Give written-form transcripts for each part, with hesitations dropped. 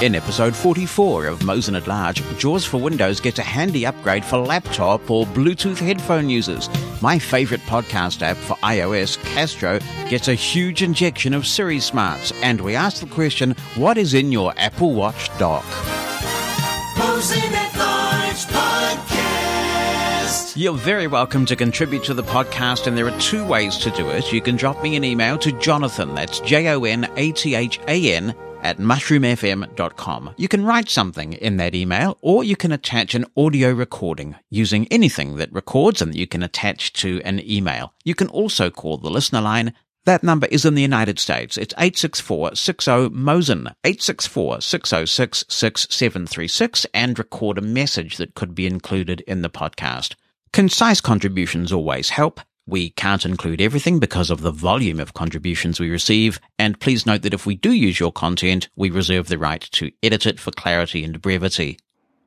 In episode 44 of Mosen at Large, JAWS for Windows gets a handy upgrade for laptop or Bluetooth headphone users. My favourite podcast app for iOS, Castro, gets a huge injection of Siri smarts. And we ask the question, what is in your Apple Watch dock? Mosen at Large Podcast. You're very welcome to contribute to the podcast, and there are two ways to do it. You can drop me an email to Jonathan, that's JONATHAN, at mushroomfm.com. You can write something in that email, or you can attach an audio recording using anything that records and that you can attach to an email. You can also call the listener line. That number is in the United States. It's 864-60-MOSEN, 864-606-6736, and record a message that could be included in the podcast. Concise contributions always help. We can't include everything because of the volume of contributions we receive, and please note that if we do use your content, we reserve the right to edit it for clarity and brevity.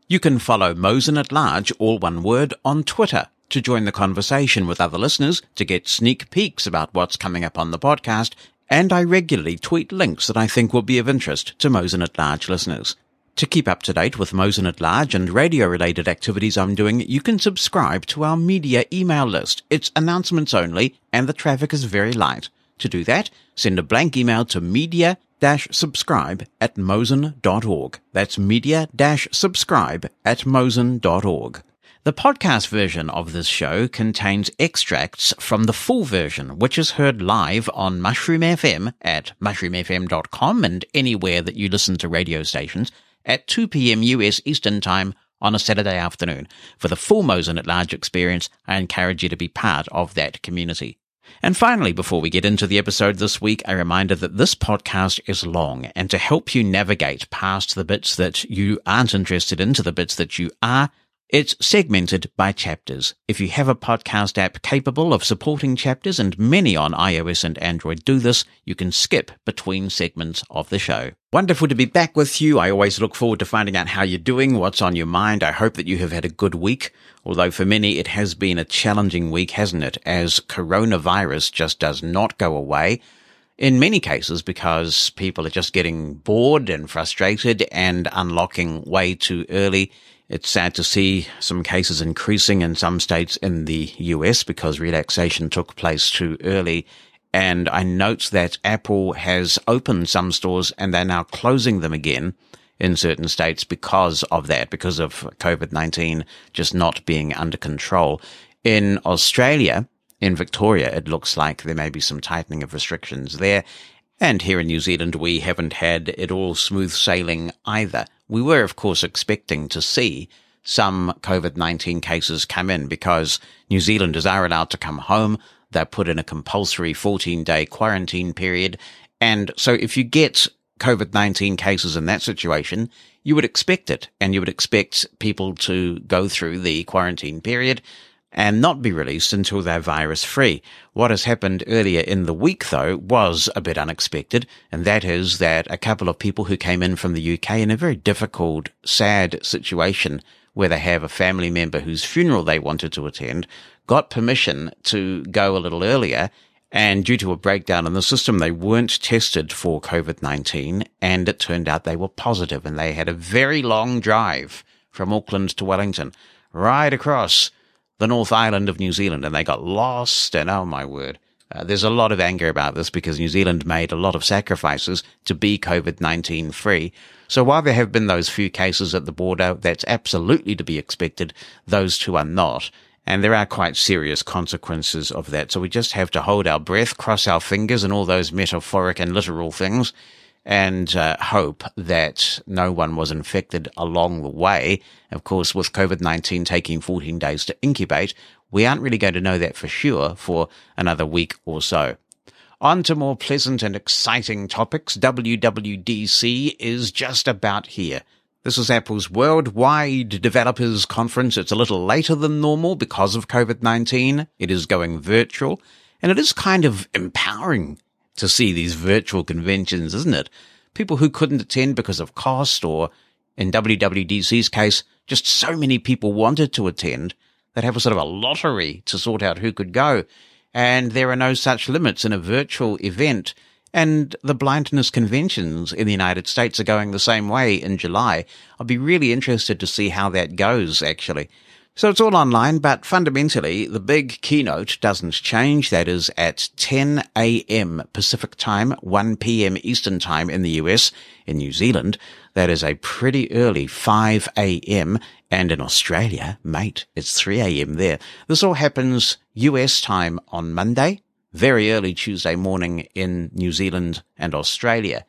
You can follow Mosen at Large, all one word, on Twitter to join the conversation with other listeners, to get sneak peeks about what's coming up on the podcast, and I regularly tweet links that I think will be of interest to Mosen at Large listeners. To keep up to date with Mosen at Large and radio-related activities I'm doing, you can subscribe to our media email list. It's announcements only, and the traffic is very light. To do that, send a blank email to media-subscribe@mosen.org. That's media-subscribe@mosen.org. The podcast version of this show contains extracts from the full version, which is heard live on Mushroom FM at mushroomfm.com and anywhere that you listen to radio stations, at 2 p.m. US Eastern Time on a Saturday afternoon. For the full Mosen at Large experience, I encourage you to be part of that community. And finally, before we get into the episode this week, a reminder that this podcast is long, and to help you navigate past the bits that you aren't interested in to the bits that you are, it's segmented by chapters. If you have a podcast app capable of supporting chapters, and many on iOS and Android do this, you can skip between segments of the show. Wonderful to be back with you. I always look forward to finding out how you're doing, what's on your mind. I hope that you have had a good week, although for many it has been a challenging week, hasn't it, as coronavirus just does not go away. In many cases, because people are just getting bored and frustrated and unlocking way too early. It's sad to see some cases increasing in some states in the US because relaxation took place too early. And I note that Apple has opened some stores and they're now closing them again in certain states because of that, because of COVID-19 just not being under control. In Australia, in Victoria, it looks like there may be some tightening of restrictions there. And here in New Zealand, we haven't had it all smooth sailing either. We were, of course, expecting to see some COVID-19 cases come in because New Zealanders are allowed to come home. They're put in a compulsory 14-day quarantine period. And so if you get COVID-19 cases in that situation, you would expect it, and you would expect people to go through the quarantine period and not be released until they're virus-free. What has happened earlier in the week, though, was a bit unexpected, and that is that a couple of people who came in from the UK in a very difficult, sad situation where they have a family member whose funeral they wanted to attend, got permission to go a little earlier, and due to a breakdown in the system, they weren't tested for COVID-19, and it turned out they were positive, and they had a very long drive from Auckland to Wellington, right across the North Island of New Zealand, and they got lost, and oh my word. There's a lot of anger about this because New Zealand made a lot of sacrifices to be COVID-19 free. So while there have been those few cases at the border, that's absolutely to be expected. Those two are not. And there are quite serious consequences of that. So we just have to hold our breath, cross our fingers and all those metaphoric and literal things, and hope that no one was infected along the way. Of course, with COVID-19 taking 14 days to incubate, we aren't really going to know that for sure for another week or so. On to more pleasant and exciting topics. WWDC is just about here. This is Apple's Worldwide Developers Conference. It's a little later than normal because of COVID-19. It is going virtual, and it is kind of empowering to see these virtual conventions, isn't it? People who couldn't attend because of cost, or in WWDC's case, just so many people wanted to attend, they'd have a sort of a lottery to sort out who could go. And there are no such limits in a virtual event. And the blindness conventions in the United States are going the same way in July. I'll be really interested to see how that goes, actually. So it's all online, but fundamentally, the big keynote doesn't change. That is at 10 a.m. Pacific time, 1 p.m. Eastern time in the US. In New Zealand, that is a pretty early 5 a.m. And in Australia, mate, it's 3 a.m. there. This all happens US time on Monday, very early Tuesday morning in New Zealand and Australia.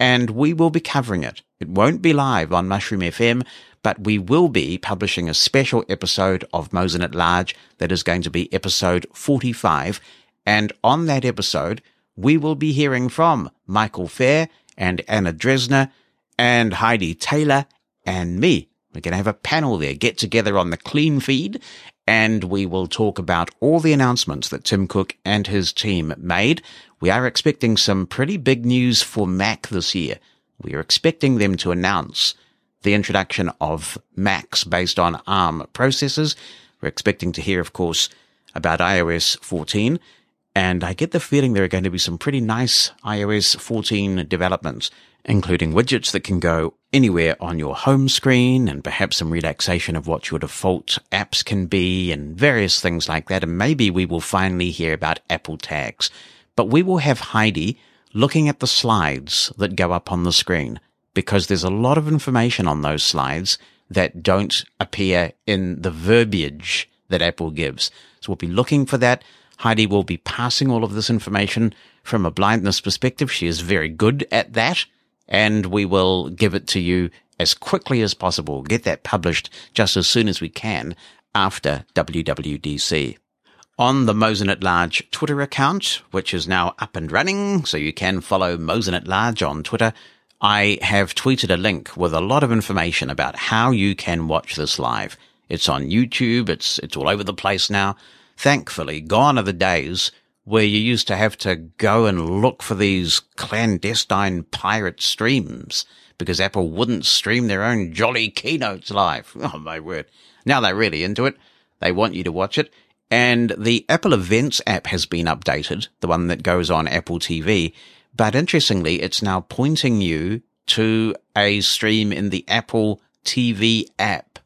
And we will be covering it. It won't be live on Mushroom FM, but we will be publishing a special episode of Mosen at Large that is going to be episode 45. And on that episode, we will be hearing from Michael Fair and Anna Dresner and Heidi Taylor and me. We're going to have a panel there, get together on the clean feed, and we will talk about all the announcements that Tim Cook and his team made. We are expecting some pretty big news for Mac this year. We are expecting them to announce the introduction of Macs based on ARM processors. We're expecting to hear, of course, about iOS 14. And I get the feeling there are going to be some pretty nice iOS 14 developments, including widgets that can go anywhere on your home screen and perhaps some relaxation of what your default apps can be and various things like that. And maybe we will finally hear about Apple tags. But we will have Heidi looking at the slides that go up on the screen, because there's a lot of information on those slides that don't appear in the verbiage that Apple gives. So we'll be looking for that. Heidi will be passing all of this information from a blindness perspective. She is very good at that, and we will give it to you as quickly as possible. Get that published just as soon as we can after WWDC. On the Mosen at Large Twitter account, which is now up and running, so you can follow Mosen at Large on Twitter, I have tweeted a link with a lot of information about how you can watch this live. It's on YouTube. It's all over the place now. Thankfully, gone are the days where you used to have to go and look for these clandestine pirate streams because Apple wouldn't stream their own jolly keynotes live. Oh, my word. Now they're really into it. They want you to watch it. And the Apple Events app has been updated, the one that goes on Apple TV. But interestingly, it's now pointing you to a stream in the Apple TV app.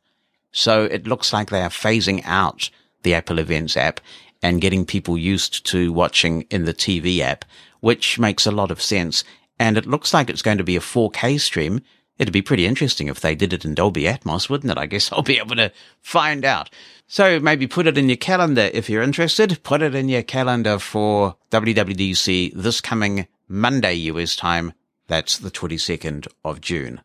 So it looks like they are phasing out the Apple Events app and getting people used to watching in the TV app, which makes a lot of sense. And it looks like it's going to be a 4K stream. It'd be pretty interesting if they did it in Dolby Atmos, wouldn't it? I guess I'll be able to find out. So maybe put it in your calendar if you're interested. Put it in your calendar for WWDC this coming Monday US time. That's the 22nd of June.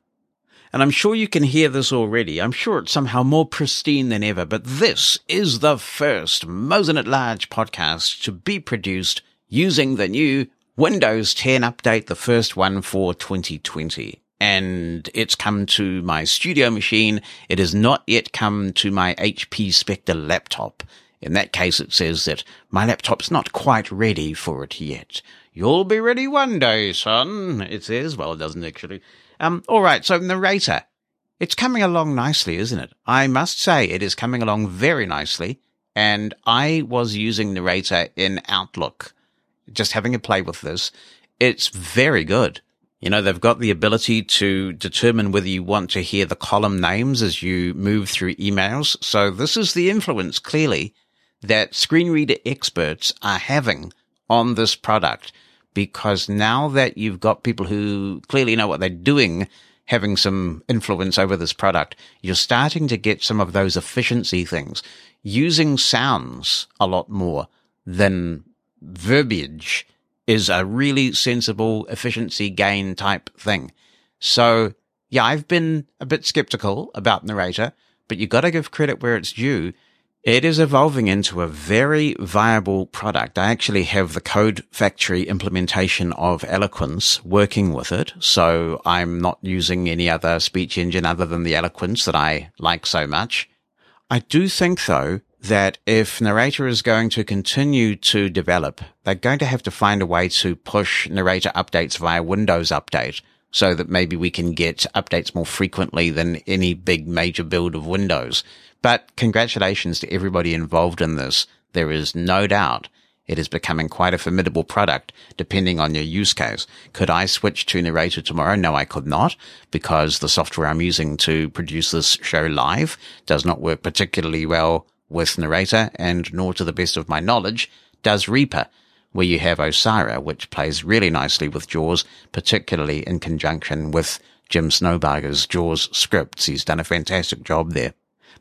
And I'm sure you can hear this already. I'm sure it's somehow more pristine than ever, but this is the first Mosen at Large podcast to be produced using the new Windows 10 update, the first one for 2020. And it's come to my studio machine. It has not yet come to my HP Spectre laptop. In that case, it says that my laptop's not quite ready for it yet. You'll be ready one day, son, it says. Well, it doesn't actually. All right, so Narrator. It's coming along nicely, isn't it? I must say it is coming along very nicely. And I was using Narrator in Outlook, just having a play with this. It's very good. You know, they've got the ability to determine whether you want to hear the column names as you move through emails. So this is the influence, clearly, that screen reader experts are having on this product, because now that you've got people who clearly know what they're doing having some influence over this product, you're starting to get some of those efficiency things, using sounds a lot more than verbiage is a really sensible efficiency gain type thing. So, yeah, I've been a bit skeptical about Narrator, but you got to give credit where it's due. It is evolving into a very viable product. I actually have the Code Factory implementation of Eloquence working with it, so I'm not using any other speech engine other than the Eloquence that I like so much. I do think, though, that if Narrator is going to continue to develop, they're going to have to find a way to push Narrator updates via Windows Update so that maybe we can get updates more frequently than any big major build of Windows. But congratulations to everybody involved in this. There is no doubt It is becoming quite a formidable product depending on your use case. Could I switch to Narrator tomorrow? No, I could not, because the software I'm using to produce this show live does not work particularly well with Narrator, and nor to the best of my knowledge does Reaper, where you have Osira, which plays really nicely with JAWS, particularly in conjunction with Jim Snowbarger's JAWS scripts. He's done a fantastic job there.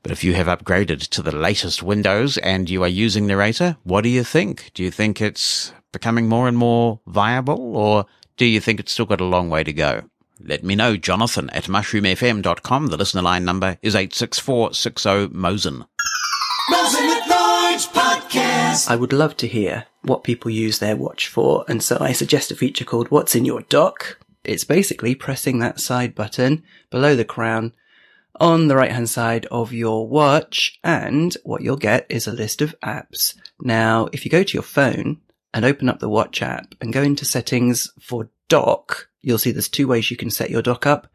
But if you have upgraded to the latest Windows and you are using Narrator, what do you think? Do you think it's becoming more and more viable, or do you think it's still got a long way to go? Let me know. Jonathan at mushroomfm.com. The listener line number is 86460-MOSEN. Mosen at Large Podcast. I would love to hear what people use their watch for, and so I suggest a feature called What's in Your Dock? It's basically pressing that side button below the crown on the right-hand side of your watch, and what you'll get is a list of apps. Now, if you go to your phone and open up the watch app and go into settings for dock, you'll see there's two ways you can set your dock up.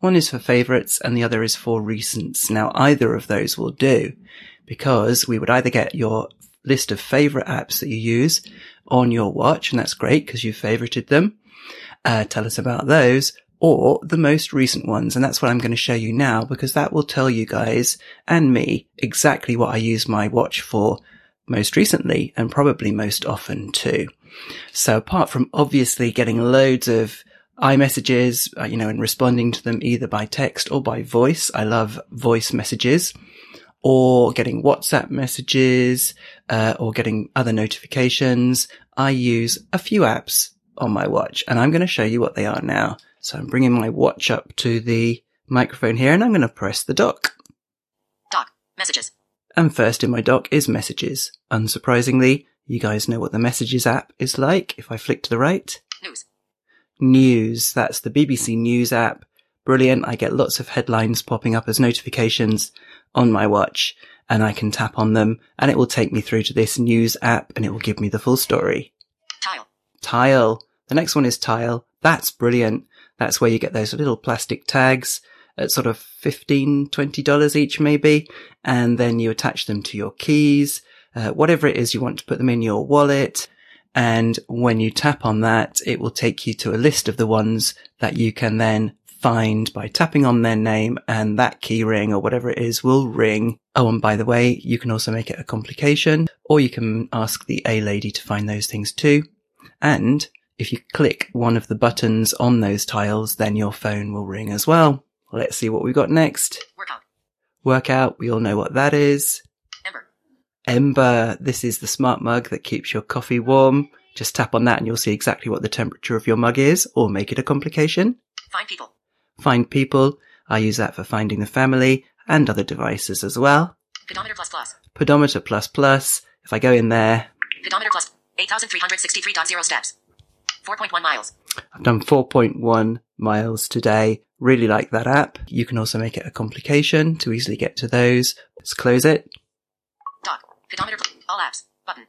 One is for favorites and the other is for recents. Now, either of those will do, because we would either get your list of favorite apps that you use on your watch, and that's great because you've favorited them. Tell us about those, or the most recent ones. And that's what I'm going to show you now, because that will tell you guys and me exactly what I use my watch for most recently and probably most often too. So apart from obviously getting loads of iMessages, you know, and responding to them either by text or by voice. I love voice messages, or getting WhatsApp messages, or getting other notifications. I use a few apps on my watch, and I'm going to show you what they are now. So I'm bringing my watch up to the microphone here, and I'm going to press the dock. Dock, messages. And first in my dock is messages. Unsurprisingly, you guys know what the messages app is like. If I flick to the right. News. News. That's the BBC News app. Brilliant. I get lots of headlines popping up as notifications on my watch, and I can tap on them, and it will take me through to this news app, and it will give me the full story. Tile. Tile. The next one is Tile. That's brilliant. That's where you get those little plastic tags at sort of $15, $20 each maybe. And then you attach them to your keys, whatever it is you want to put them in your wallet. And when you tap on that, it will take you to a list of the ones that you can then find by tapping on their name, and that key ring or whatever it is will ring. Oh, and by the way, you can also make it a complication, or you can ask the A lady to find those things too. And if you click one of the buttons on those tiles, then your phone will ring as well. Let's see what we've got next. Workout. Workout, we all know what that is. Ember. Ember, this is the smart mug that keeps your coffee warm. Just tap on that and you'll see exactly what the temperature of your mug is, or make it a complication. Find people. Find people, I use that for finding the family and other devices as well. Pedometer plus plus. Pedometer plus plus, if I go in there. Pedometer plus 8,363.0 steps. 4.1 miles. I've done 4.1 miles today. Really like that app. You can also make it a complication to easily get to those. Let's close it. Dock. Pedometer. All apps. Button.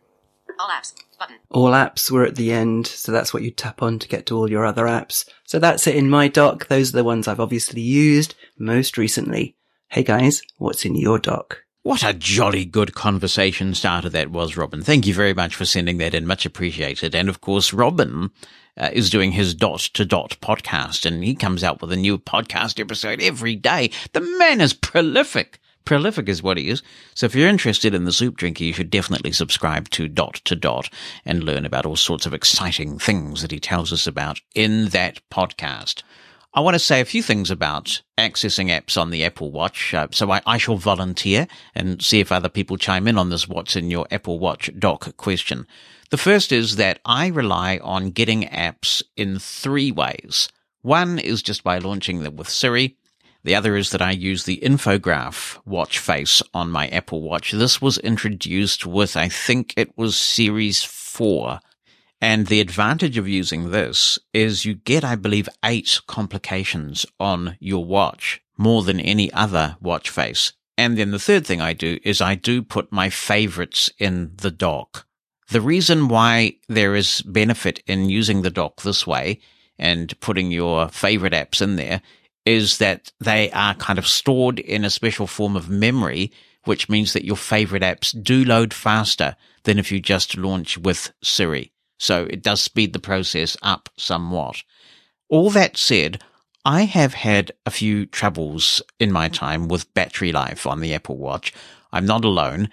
All apps. Button. All apps were at the end. So that's what you tap on to get to all your other apps. So that's it in my dock. Those are the ones I've obviously used most recently. Hey guys, what's in your dock? What a jolly good conversation starter that was, Robin. Thank you very much for sending that in. Much appreciated. And, of course, Robin is doing his dot-to-dot podcast, and he comes out with a new podcast episode every day. The man is prolific. Prolific is what he is. So if you're interested in the Soup Drinker, you should definitely subscribe to Dot and learn about all sorts of exciting things that he tells us about in that podcast. I want to say a few things about accessing apps on the Apple Watch. So I shall volunteer and see if other people chime in on this what's in your Apple Watch dock question. The first is that I rely on getting apps in three ways. One is just by launching them with Siri. The other is that I use the Infograph watch face on my Apple Watch. This was introduced with, I think it was Series 4. And the advantage of using this is you get, I believe, 8 complications on your watch, more than any other watch face. And then the third thing I do is I do put my favorites in the dock. The reason why there is benefit in using the dock this way and putting your favorite apps in there is that they are kind of stored in a special form of memory, which means that your favorite apps do load faster than if you just launch with Siri. So it does speed the process up somewhat. All that said, I have had a few troubles in my time with battery life on the Apple Watch. I'm not alone,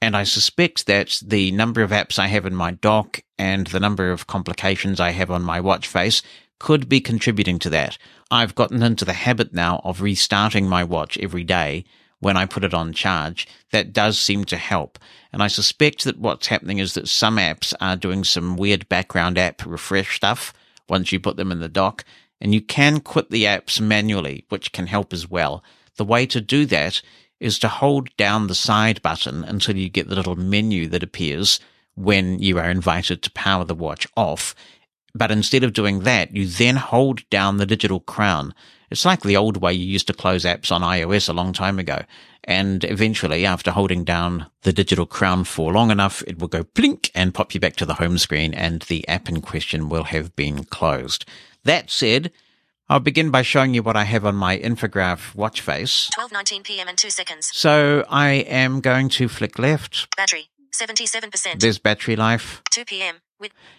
and I suspect that the number of apps I have in my dock and the number of complications I have on my watch face could be contributing to that. I've gotten into the habit now of restarting my watch every day when I put it on charge. That does seem to help. And I suspect that what's happening is that some apps are doing some weird background app refresh stuff once you put them in the dock. And you can quit the apps manually, which can help as well. The way to do that is to hold down the side button until you get the little menu that appears when you are invited to power the watch off. But instead of doing that, you then hold down the digital crown. It's like the old way you used to close apps on iOS a long time ago. And eventually, after holding down the digital crown for long enough, it will go blink and pop you back to the home screen, and the app in question will have been closed. That said, I'll begin by showing you what I have on my Infograph watch face. 12:19 p.m. in 2 seconds. So I am going to flick left. Battery, 77%. There's battery life. 2 p.m.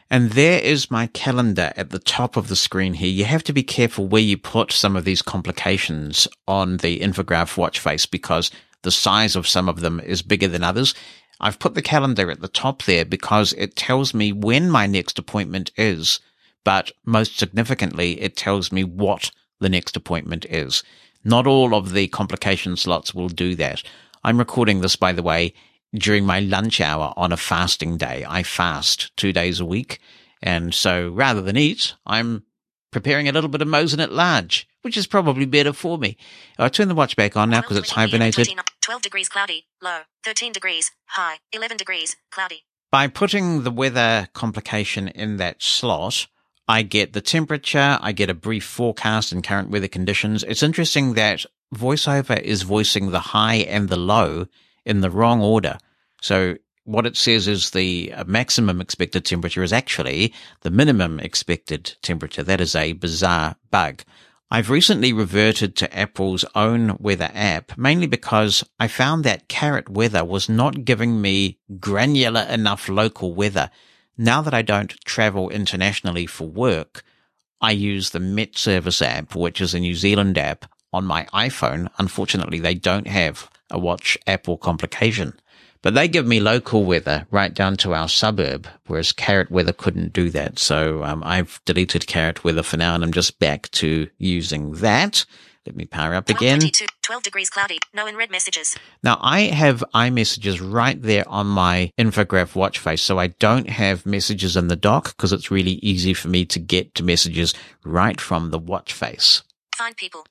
And there is my calendar at the top of the screen here. You have to be careful where you put some of these complications on the Infograph watch face because the size of some of them is bigger than others. I've put the calendar at the top there because it tells me when my next appointment is, but most significantly, it tells me what the next appointment is. Not all of the complication slots will do that. I'm recording this, by the way, during my lunch hour on a fasting day. I fast 2 days a week. And so rather than eat, I'm preparing a little bit of Mosen at Large, which is probably better for me. I'll turn the watch back on now because it's hibernated. 12 degrees cloudy, low, 13 degrees, high, 11 degrees cloudy. By putting the weather complication in that slot, I get the temperature, I get a brief forecast and current weather conditions. It's interesting that VoiceOver is voicing the high and the low in the wrong order. So what it says is the maximum expected temperature is actually the minimum expected temperature. That is a bizarre bug. I've recently reverted to Apple's own weather app, mainly because I found that Carrot Weather was not giving me granular enough local weather. Now that I don't travel internationally for work, I use the Met Service app, which is a New Zealand app, on my iPhone. Unfortunately, they don't have a watch Apple complication, but they give me local weather right down to our suburb, whereas Carrot Weather couldn't do that. So I've deleted Carrot Weather for now, and I'm just back to using that. Let me power up again. 12 degrees cloudy, no in red messages. Now I have iMessages right there on my Infograph watch face, so I don't have messages in the dock because it's really easy for me to get to messages right from the watch face. Find people.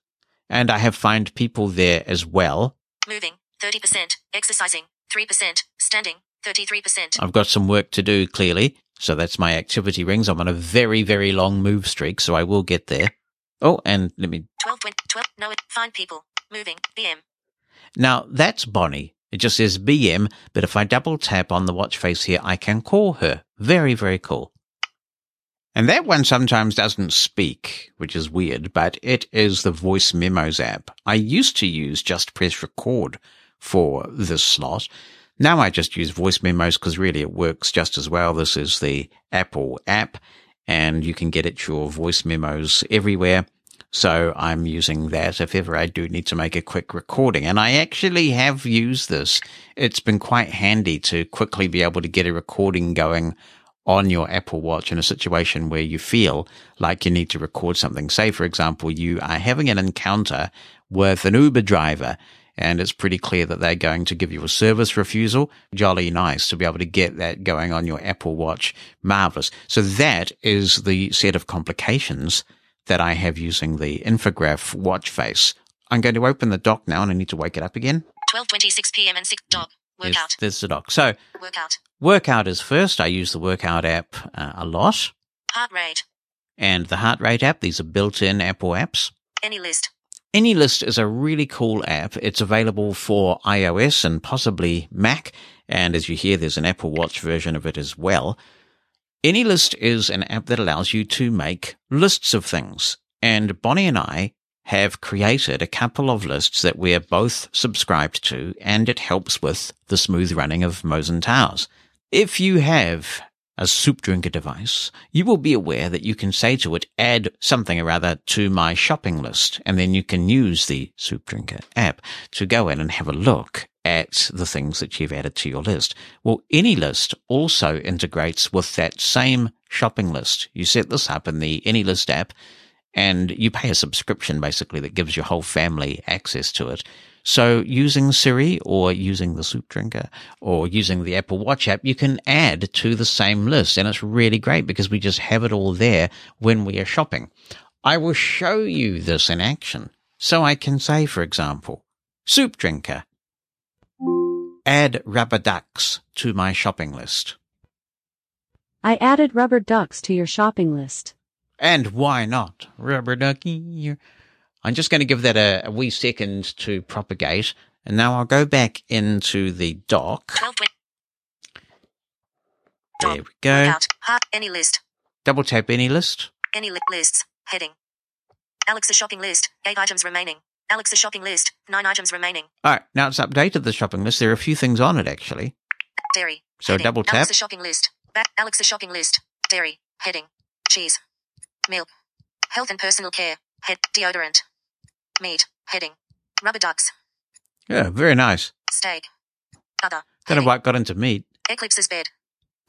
And I have find people there as well. Moving, 30%, exercising, 3%, standing, 33%. I've got some work to do, clearly. So that's my activity rings. I'm on a very, very long move streak, so I will get there. Oh, and let me... 12, no, find people, moving, BM. Now, that's Bonnie. It just says BM, but if I double tap on the watch face here, I can call her. Very, very cool. And that one sometimes doesn't speak, which is weird, but it is the Voice Memos app. I used to use just press record for this slot. Now I just use Voice Memos because really it works just as well. This is the Apple app, and you can get at your voice memos everywhere. So I'm using that if ever I do need to make a quick recording. And I actually have used this. It's been quite handy to quickly be able to get a recording going on your Apple Watch in a situation where you feel like you need to record something. Say, for example, you are having an encounter with an Uber driver and it's pretty clear that they're going to give you a service refusal. Jolly nice to be able to get that going on your Apple Watch. Marvelous. So that is the set of complications that I have using the Infograph watch face. I'm going to open the dock now and I need to wake it up again. 12:26 p.m. and 6 dock. Workout. There's the dock. So workout is first. I use the workout app a lot. Heart rate. And the heart rate app. These are built-in Apple apps. Anylist. Anylist is a really cool app. It's available for iOS and possibly Mac. And as you hear, there's an Apple Watch version of it as well. Anylist is an app that allows you to make lists of things. And Bonnie and I have created a couple of lists that we're both subscribed to, and it helps with the smooth running of Mosen Towers. If you have a soup drinker device, you will be aware that you can say to it, add something or other to my shopping list, and then you can use the soup drinker app to go in and have a look at the things that you've added to your list. Well, Anylist also integrates with that same shopping list. You set this up in the Anylist app, and you pay a subscription, basically, that gives your whole family access to it. So using Siri or using the soup drinker or using the Apple Watch app, you can add to the same list. And it's really great because we just have it all there when we are shopping. I will show you this in action. So I can say, for example, soup drinker, add rubber ducks to my shopping list. I added rubber ducks to your shopping list. And why not? Rubber ducky. I'm just going to give that a wee second to propagate. And now I'll go back into the dock. There we go. Anylist. Double tap Anylist. Anylist lists. Heading. Alexa shopping list. 8 items remaining. Alexa shopping list. 9 items remaining. All right. Now it's updated the shopping list. There are a few things on it, actually. Dairy. So heading. Double tap. Alexa shopping list. Alexa shopping list. Dairy. Heading. Cheese. Milk. Health and personal care. Head. Deodorant. Meat. Heading. Rubber ducks. Yeah, very nice. Steak. Other. Don't know why it got into meat. Eclipse's bed.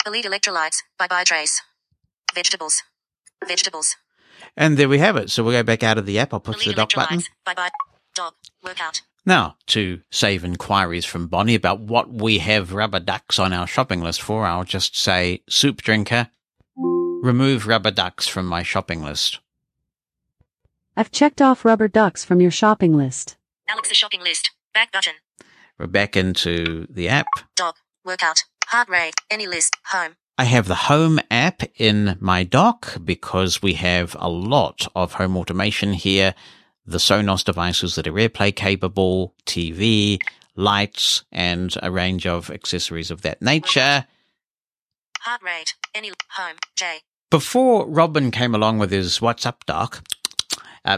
Elite electrolytes. Bye-bye trace. Vegetables. Vegetables. And there we have it. So we'll go back out of the app. I'll push the dock button. Bye-bye. Dog. Workout. Now, to save inquiries from Bonnie about what we have rubber ducks on our shopping list for, I'll just say soup drinker. Remove rubber ducks from my shopping list. I've checked off rubber ducks from your shopping list. Alexa shopping list. Back button. We're back into the app. Dock. Workout. Heart rate. Anylist. Home. I have the home app in my dock because we have a lot of home automation here. The Sonos devices that are AirPlay capable, TV, lights, and a range of accessories of that nature. Heart rate. Any home. Jay. Before Robin came along with his "What's Up, Doc?"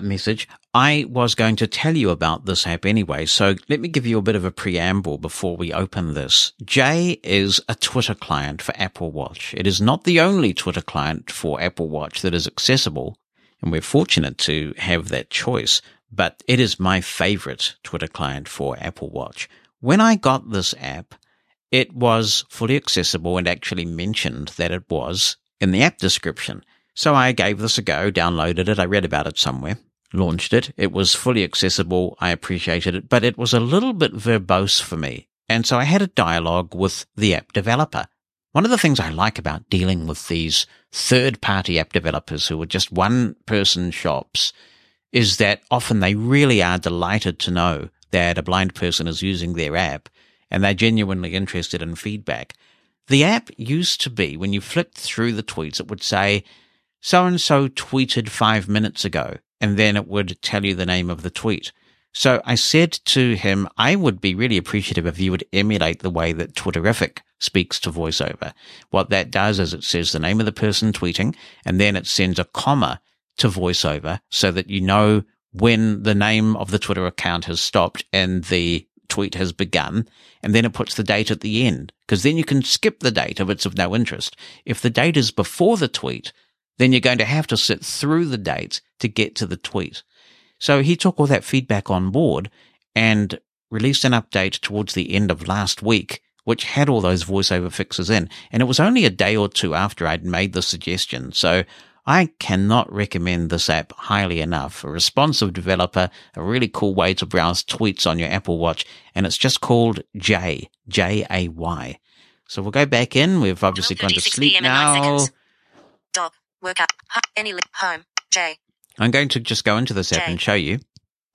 message, I was going to tell you about this app anyway, so let me give you a bit of a preamble before we open this. Jay is a Twitter client for Apple Watch. It is not the only Twitter client for Apple Watch that is accessible, and we're fortunate to have that choice, but it is my favorite Twitter client for Apple Watch. When I got this app, it was fully accessible and actually mentioned that it was in the app description. So I gave this a go, downloaded it, I read about it somewhere, launched it. It was fully accessible, I appreciated it, but it was a little bit verbose for me. And so I had a dialogue with the app developer. One of the things I like about dealing with these third-party app developers who are just one-person shops is that often they really are delighted to know that a blind person is using their app and they're genuinely interested in feedback. The app used to be, when you flicked through the tweets, it would say, so-and-so tweeted 5 minutes ago, and then it would tell you the name of the tweet. So I said to him, I would be really appreciative if you would emulate the way that Twitterific speaks to VoiceOver. What that does is it says the name of the person tweeting, and then it sends a comma to VoiceOver so that you know when the name of the Twitter account has stopped and the tweet has begun, and then it puts the date at the end, because then you can skip the date if it's of no interest. If the date is before the tweet, then you're going to have to sit through the dates to get to the tweet. So he took all that feedback on board and released an update towards the end of last week, which had all those VoiceOver fixes in. And it was only a day or two after I'd made the suggestion. So I cannot recommend this app highly enough. A responsive developer, a really cool way to browse tweets on your Apple Watch. And it's just called Jay, J-A-Y. So we'll go back in. We've obviously gone to sleep now. Dog. Workout. Any home. J. I'm going to just go into this app and show you.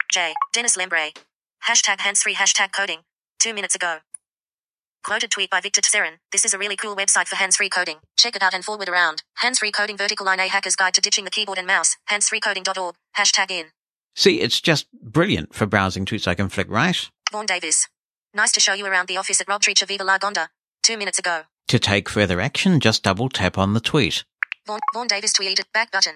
J. Dennis Lembre. Hashtag hands-free. Hashtag coding. 2 minutes ago. Quoted tweet by Victor Tserin. This is a really cool website for hands-free coding. Check it out and forward around. Hands-free coding. Vertical line. A hacker's guide to ditching the keyboard and mouse. Handsfreecoding.org. Hashtag in. See, it's just brilliant for browsing tweets. I can flick right. Vaughn Davis. Nice to show you around the office at Rob Treacher Viva La Gonda. 2 minutes ago. To take further action, just double tap on the tweet. Vaughn Davis tweeted. Back button.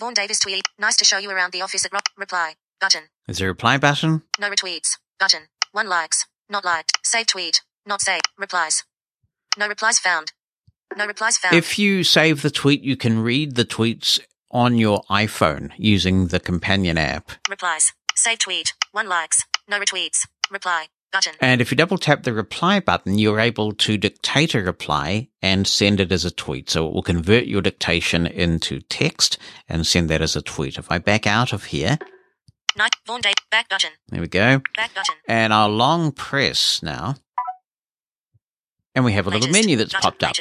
Vaughn Davis tweeted. Nice to show you around the office at Rob. Reply. Button. Is there a reply button? No retweets. Button. 1 likes. Not liked. Save tweet. Not saved. Replies. No replies found. No replies found. If you save the tweet, you can read the tweets on your iPhone using the companion app. Replies. Save tweet. 1 likes. No retweets. Reply. Button. And if you double tap the reply button, you're able to dictate a reply and send it as a tweet. So it will convert your dictation into text and send that as a tweet. If I back out of here. Vaughn Davis, back button. There we go. Back button. And I'll long press now. And we have a latest little menu that's button, popped up.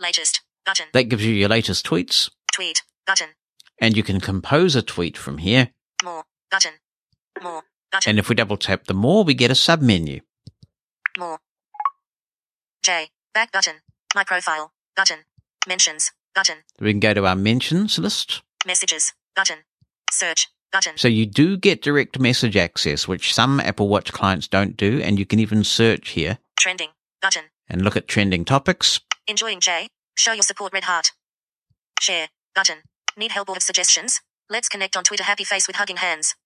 Latest button. That gives you your latest tweets. Tweet button. And you can compose a tweet from here. More button. More. Button. And if we double tap the more, we get a submenu. More. J. Back button. My profile. Button. Mentions. Button. We can go to our mentions list. Messages. Button. Search. Button. So you do get direct message access, which some Apple Watch clients don't do, and you can even search here. Trending. Button. And look at trending topics. Enjoying Jay. Show your support red heart. Share. Button. Need help or have suggestions? Let's connect on Twitter. Happy face with hugging hands.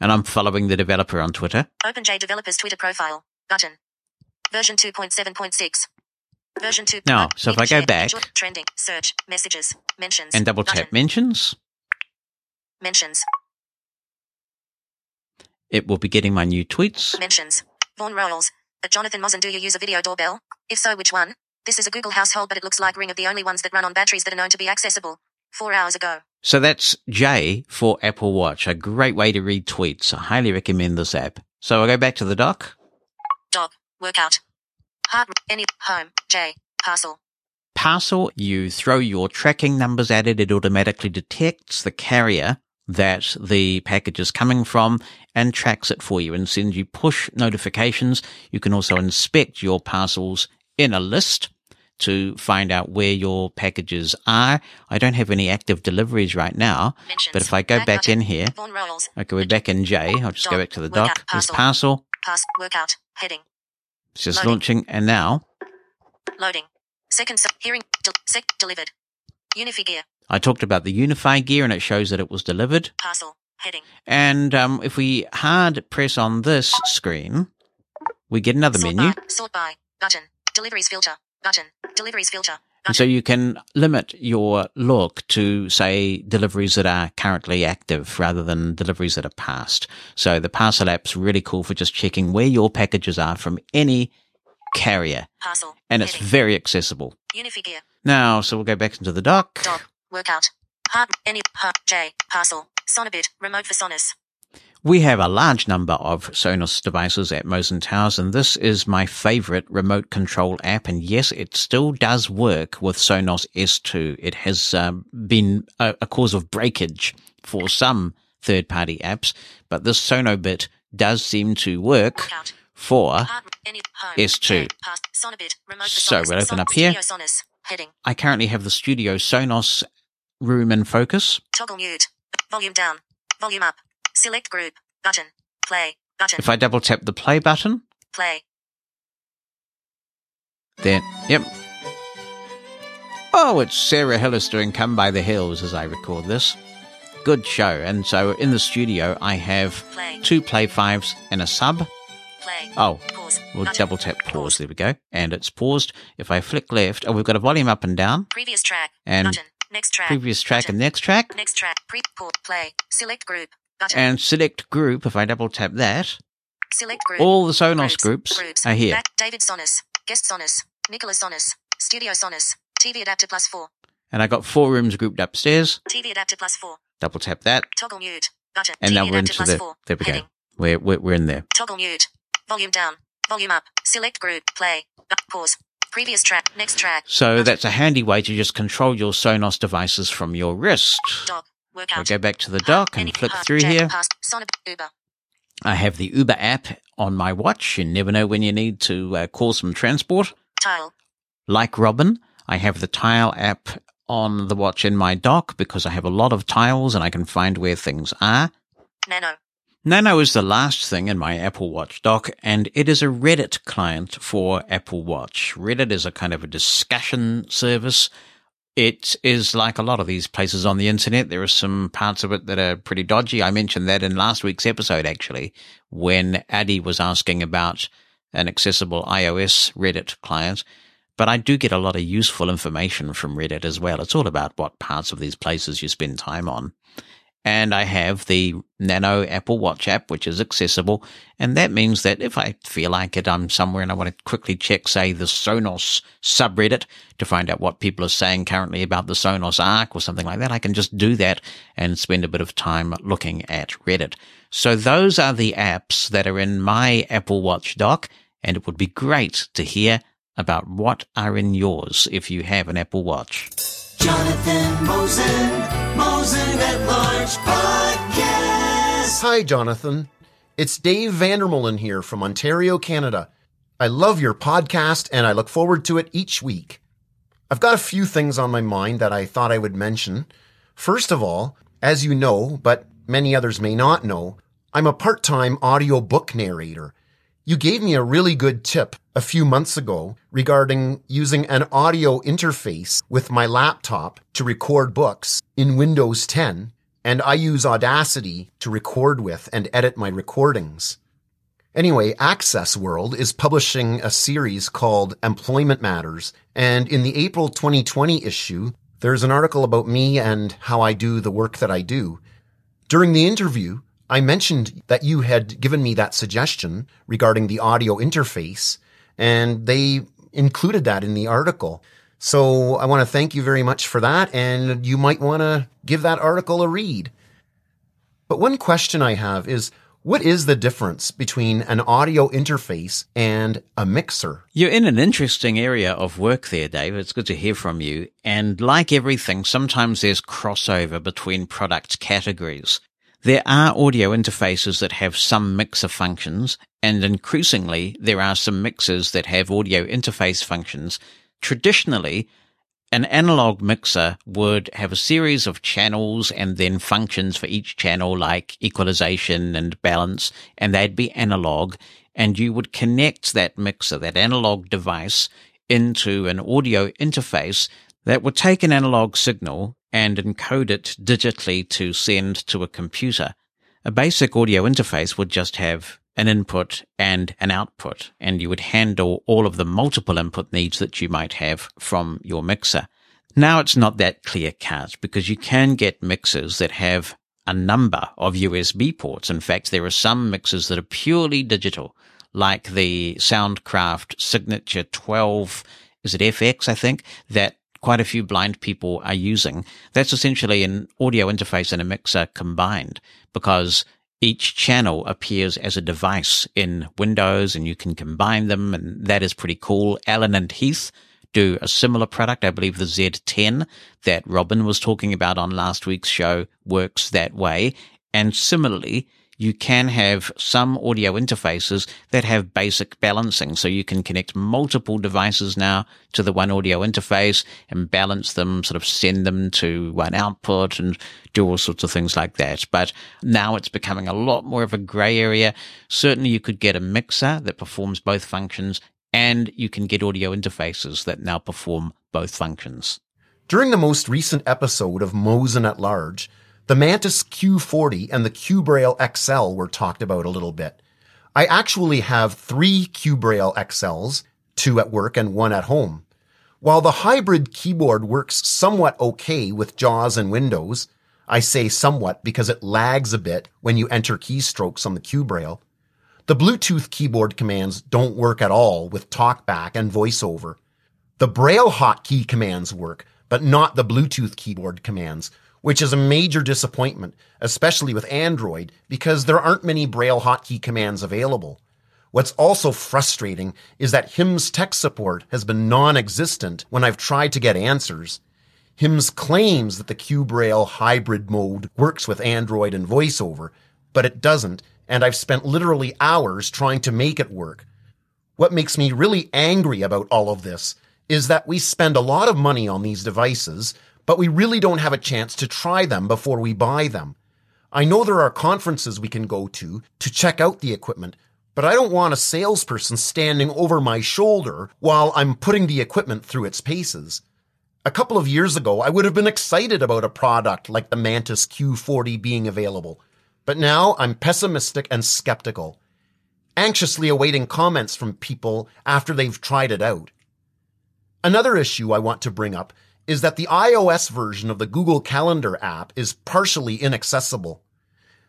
And I'm following the developer on Twitter. OpenJ developer's Twitter profile. Button. Version 2.7.6. Version 2. Now, so if I go back. Trending. Search. Messages. Mentions. And double tap mentions. Mentions. It will be getting my new tweets. Mentions. Vaughn Rolls. At Jonathan Mosen, do you use a video doorbell? If so, which one? This is a Google household, but it looks like Ring are the only ones that run on batteries that are known to be accessible. 4 hours ago. So that's Jay for Apple Watch. A great way to read tweets. I highly recommend this app. So I'll go back to the doc. Doc. Workout. Heart. Any. Home. Jay. Parcel. Parcel, you throw your tracking numbers at it. It automatically detects the carrier that the package is coming from and tracks it for you and sends you push notifications. You can also inspect your parcels in a list to find out where your packages are. I don't have any active deliveries right now, mentions. But if I go back in here, okay, we're back in J. I'll just go back to the doc. There's parcel. Pass, workout, heading. It's just loading. Launching, and now. Loading. Second, hearing, delivered. Unify gear. I talked about the Unify gear, and it shows that it was delivered. Parcel, heading. And if we hard press on this screen, we get another menu. Sort by, button, deliveries filter. Button. Deliveries filter. Button. And so you can limit your look to, say, deliveries that are currently active rather than deliveries that are past. So the Parcel app's really cool for just checking where your packages are from any carrier. Parcel. And it's heading. Very accessible. Unify gear. Now, so we'll go back into the doc. Doc. Workout. Heart. Any. Heart. J. Parcel. Sonobit. Remote for Sonos. We have a large number of Sonos devices at Mosen Towers, and this is my favorite remote control app. And yes, it still does work with Sonos S2. It has been a cause of breakage for some third-party apps, but this Sonobit does seem to work for S2. So we'll open up here. I currently have the Studio Sonos room in focus. Toggle mute. Volume down. Volume up. Select group, button, play, button. If I double tap the play button. Play. Then, yep. Oh, it's Sarah Hillis doing Come By the Hills as I record this. Good show. And so in the studio, I have play. 2 play fives and a sub. Play. Oh, pause, we'll button. Double tap pause. There we go. And it's paused. If I flick left, oh, we've got a volume up and down. Previous track, and button, next track. Previous track button. And next track. Next track, play, select group. Button. And select group, if I double tap that, select group. All the Sonos groups are here. David Sonos, Guest Sonos, Nicholas Sonos, Studio Sonos, TV Adapter Plus 4. And I got 4 rooms grouped upstairs. TV Adapter Plus 4. Double tap that. Toggle mute. Button. And TV now we're into plus the, 4. There we heading. Go. We're in there. Toggle mute. Volume down. Volume up. Select group. Play. Pause. Previous track. Next track. So button. That's a handy way to just control your Sonos devices from your wrist. Dog. I'll go back to the dock and flick through here. I have the Uber app on my watch. You never know when you need to call some transport. Tile. Like Robin, I have the Tile app on the watch in my dock because I have a lot of tiles and I can find where things are. Nano. Nano is the last thing in my Apple Watch dock, and it is a Reddit client for Apple Watch. Reddit is a kind of a discussion service It is like a lot of these places on the internet. There are some parts of it that are pretty dodgy. I mentioned that in last week's episode, actually, when Addy was asking about an accessible iOS Reddit client. But I do get a lot of useful information from Reddit as well. It's all about what parts of these places you spend time on. And I have the Nano Apple Watch app, which is accessible. And that means that if I feel like it, I'm somewhere and I want to quickly check, say, the Sonos subreddit to find out what people are saying currently about the Sonos Arc or something like that. I can just do that and spend a bit of time looking at Reddit. So those are the apps that are in my Apple Watch doc. And it would be great to hear about what are in yours if you have an Apple Watch. Jonathan Mosen at Large Podcast. Hi, Jonathan. It's Dave Vandermolen here from Ontario, Canada. I love your podcast and I look forward to it each week. I've got a few things on my mind that I thought I would mention. First of all, as you know, but many others may not know, I'm a part-time audiobook narrator. You gave me a really good tip a few months ago regarding using an audio interface with my laptop to record books in Windows 10, and I use Audacity to record with and edit my recordings. Anyway, Access World is publishing a series called Employment Matters, and in the April 2020 issue, there's an article about me and how I do the work that I do. During the interview, I mentioned that you had given me that suggestion regarding the audio interface, and they included that in the article. So I want to thank you very much for that, and you might want to give that article a read. But one question I have is, what is the difference between an audio interface and a mixer? You're in an interesting area of work there, Dave. It's good to hear from you. And like everything, sometimes there's crossover between product categories. There are audio interfaces that have some mixer functions, and increasingly there are some mixers that have audio interface functions. Traditionally, an analog mixer would have a series of channels and then functions for each channel like equalization and balance, and they'd be analog, and you would connect that mixer, that analog device, into an audio interface that would take an analog signal and encode it digitally to send to a computer. A basic audio interface would just have an input and an output, and you would handle all of the multiple input needs that you might have from your mixer. Now it's not that clear-cut because you can get mixers that have a number of USB ports. In fact, there are some mixers that are purely digital, like the Soundcraft Signature 12, is it FX, I think, that quite a few blind people are using. That's essentially an audio interface and a mixer combined because each channel appears as a device in Windows and you can combine them, and that is pretty cool. Alan and Heath do a similar product. I believe the Z10 that Robin was talking about on last week's show works that way. And similarly, you can have some audio interfaces that have basic balancing. So you can connect multiple devices now to the one audio interface and balance them, sort of send them to one output and do all sorts of things like that. But now it's becoming a lot more of a gray area. Certainly you could get a mixer that performs both functions, and you can get audio interfaces that now perform both functions. During the most recent episode of Mosen at Large, the Mantis Q40 and the QBraille XL were talked about a little bit. I actually have 3 QBraille XLs, 2 at work and 1 at home. While the hybrid keyboard works somewhat okay with JAWS and Windows, I say somewhat because it lags a bit when you enter keystrokes on the QBraille, the Bluetooth keyboard commands don't work at all with TalkBack and VoiceOver. The Braille hotkey commands work, but not the Bluetooth keyboard commands, which is a major disappointment, especially with Android, because there aren't many Braille hotkey commands available. What's also frustrating is that HIMSS tech support has been non-existent when I've tried to get answers. HIMSS claims that the QBraille hybrid mode works with Android and VoiceOver, but it doesn't, and I've spent literally hours trying to make it work. What makes me really angry about all of this is that we spend a lot of money on these devices, but we really don't have a chance to try them before we buy them. I know there are conferences we can go to check out the equipment, but I don't want a salesperson standing over my shoulder while I'm putting the equipment through its paces. A couple of years ago, I would have been excited about a product like the Mantis Q40 being available, but now I'm pessimistic and skeptical, anxiously awaiting comments from people after they've tried it out. Another issue I want to bring up is that the iOS version of the Google Calendar app is partially inaccessible.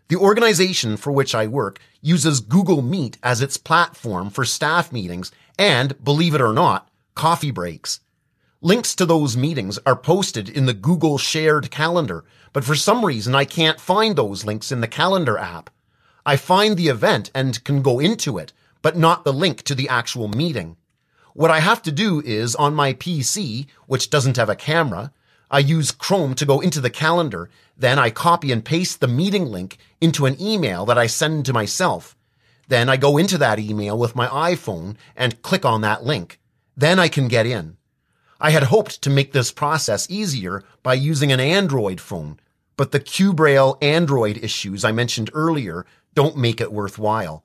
The organization for which I work uses Google Meet as its platform for staff meetings and, believe it or not, coffee breaks. Links to those meetings are posted in the Google Shared Calendar, but for some reason I can't find those links in the Calendar app. I find the event and can go into it, but not the link to the actual meeting. What I have to do is, on my PC, which doesn't have a camera, I use Chrome to go into the calendar, then I copy and paste the meeting link into an email that I send to myself. Then I go into that email with my iPhone and click on that link. Then I can get in. I had hoped to make this process easier by using an Android phone, but the QBraille Android issues I mentioned earlier don't make it worthwhile.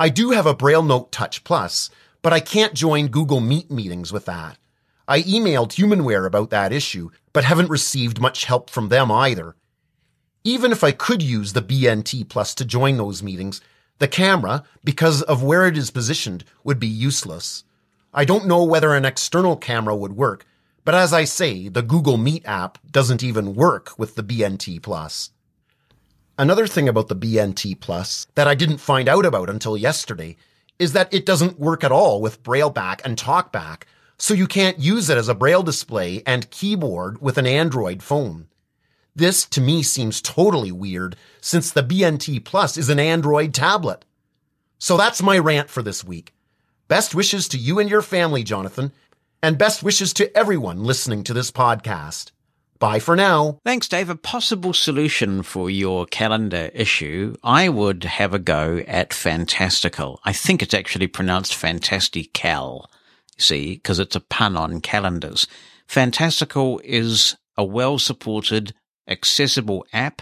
I do have a BrailleNote Touch Plus, but I can't join Google Meet meetings with that. I emailed HumanWare about that issue, but haven't received much help from them either. Even if I could use the BNT Plus to join those meetings, the camera, because of where it is positioned, would be useless. I don't know whether an external camera would work, but as I say, the Google Meet app doesn't even work with the BNT Plus. Another thing about the BNT Plus that I didn't find out about until yesterday is that it doesn't work at all with BrailleBack and TalkBack, so you can't use it as a Braille display and keyboard with an Android phone. This, to me, seems totally weird since the BNT Plus is an Android tablet. So that's my rant for this week. Best wishes to you and your family, Jonathan, and best wishes to everyone listening to this podcast. Bye for now. Thanks, Dave. A possible solution for your calendar issue, I would have a go at Fantastical. I think it's actually pronounced Fantastical, see, because it's a pun on calendars. Fantastical is a well-supported, accessible app,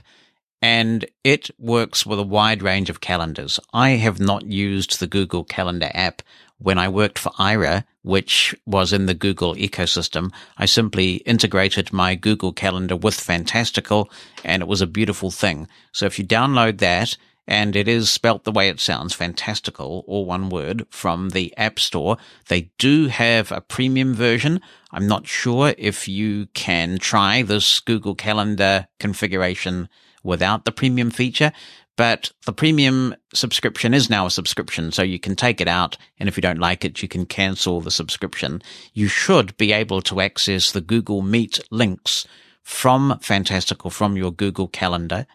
and it works with a wide range of calendars. I have not used the Google Calendar app. When I worked for IRA, which was in the Google ecosystem, I simply integrated my Google Calendar with Fantastical, and it was a beautiful thing. So if you download that, and it is spelt the way it sounds, Fantastical, all one word, from the App Store. They do have a premium version. I'm not sure if you can try this Google Calendar configuration without the premium feature, but the premium subscription is now a subscription, so you can take it out, and if you don't like it, you can cancel the subscription. You should be able to access the Google Meet links from Fantastical, from your Google Calendar,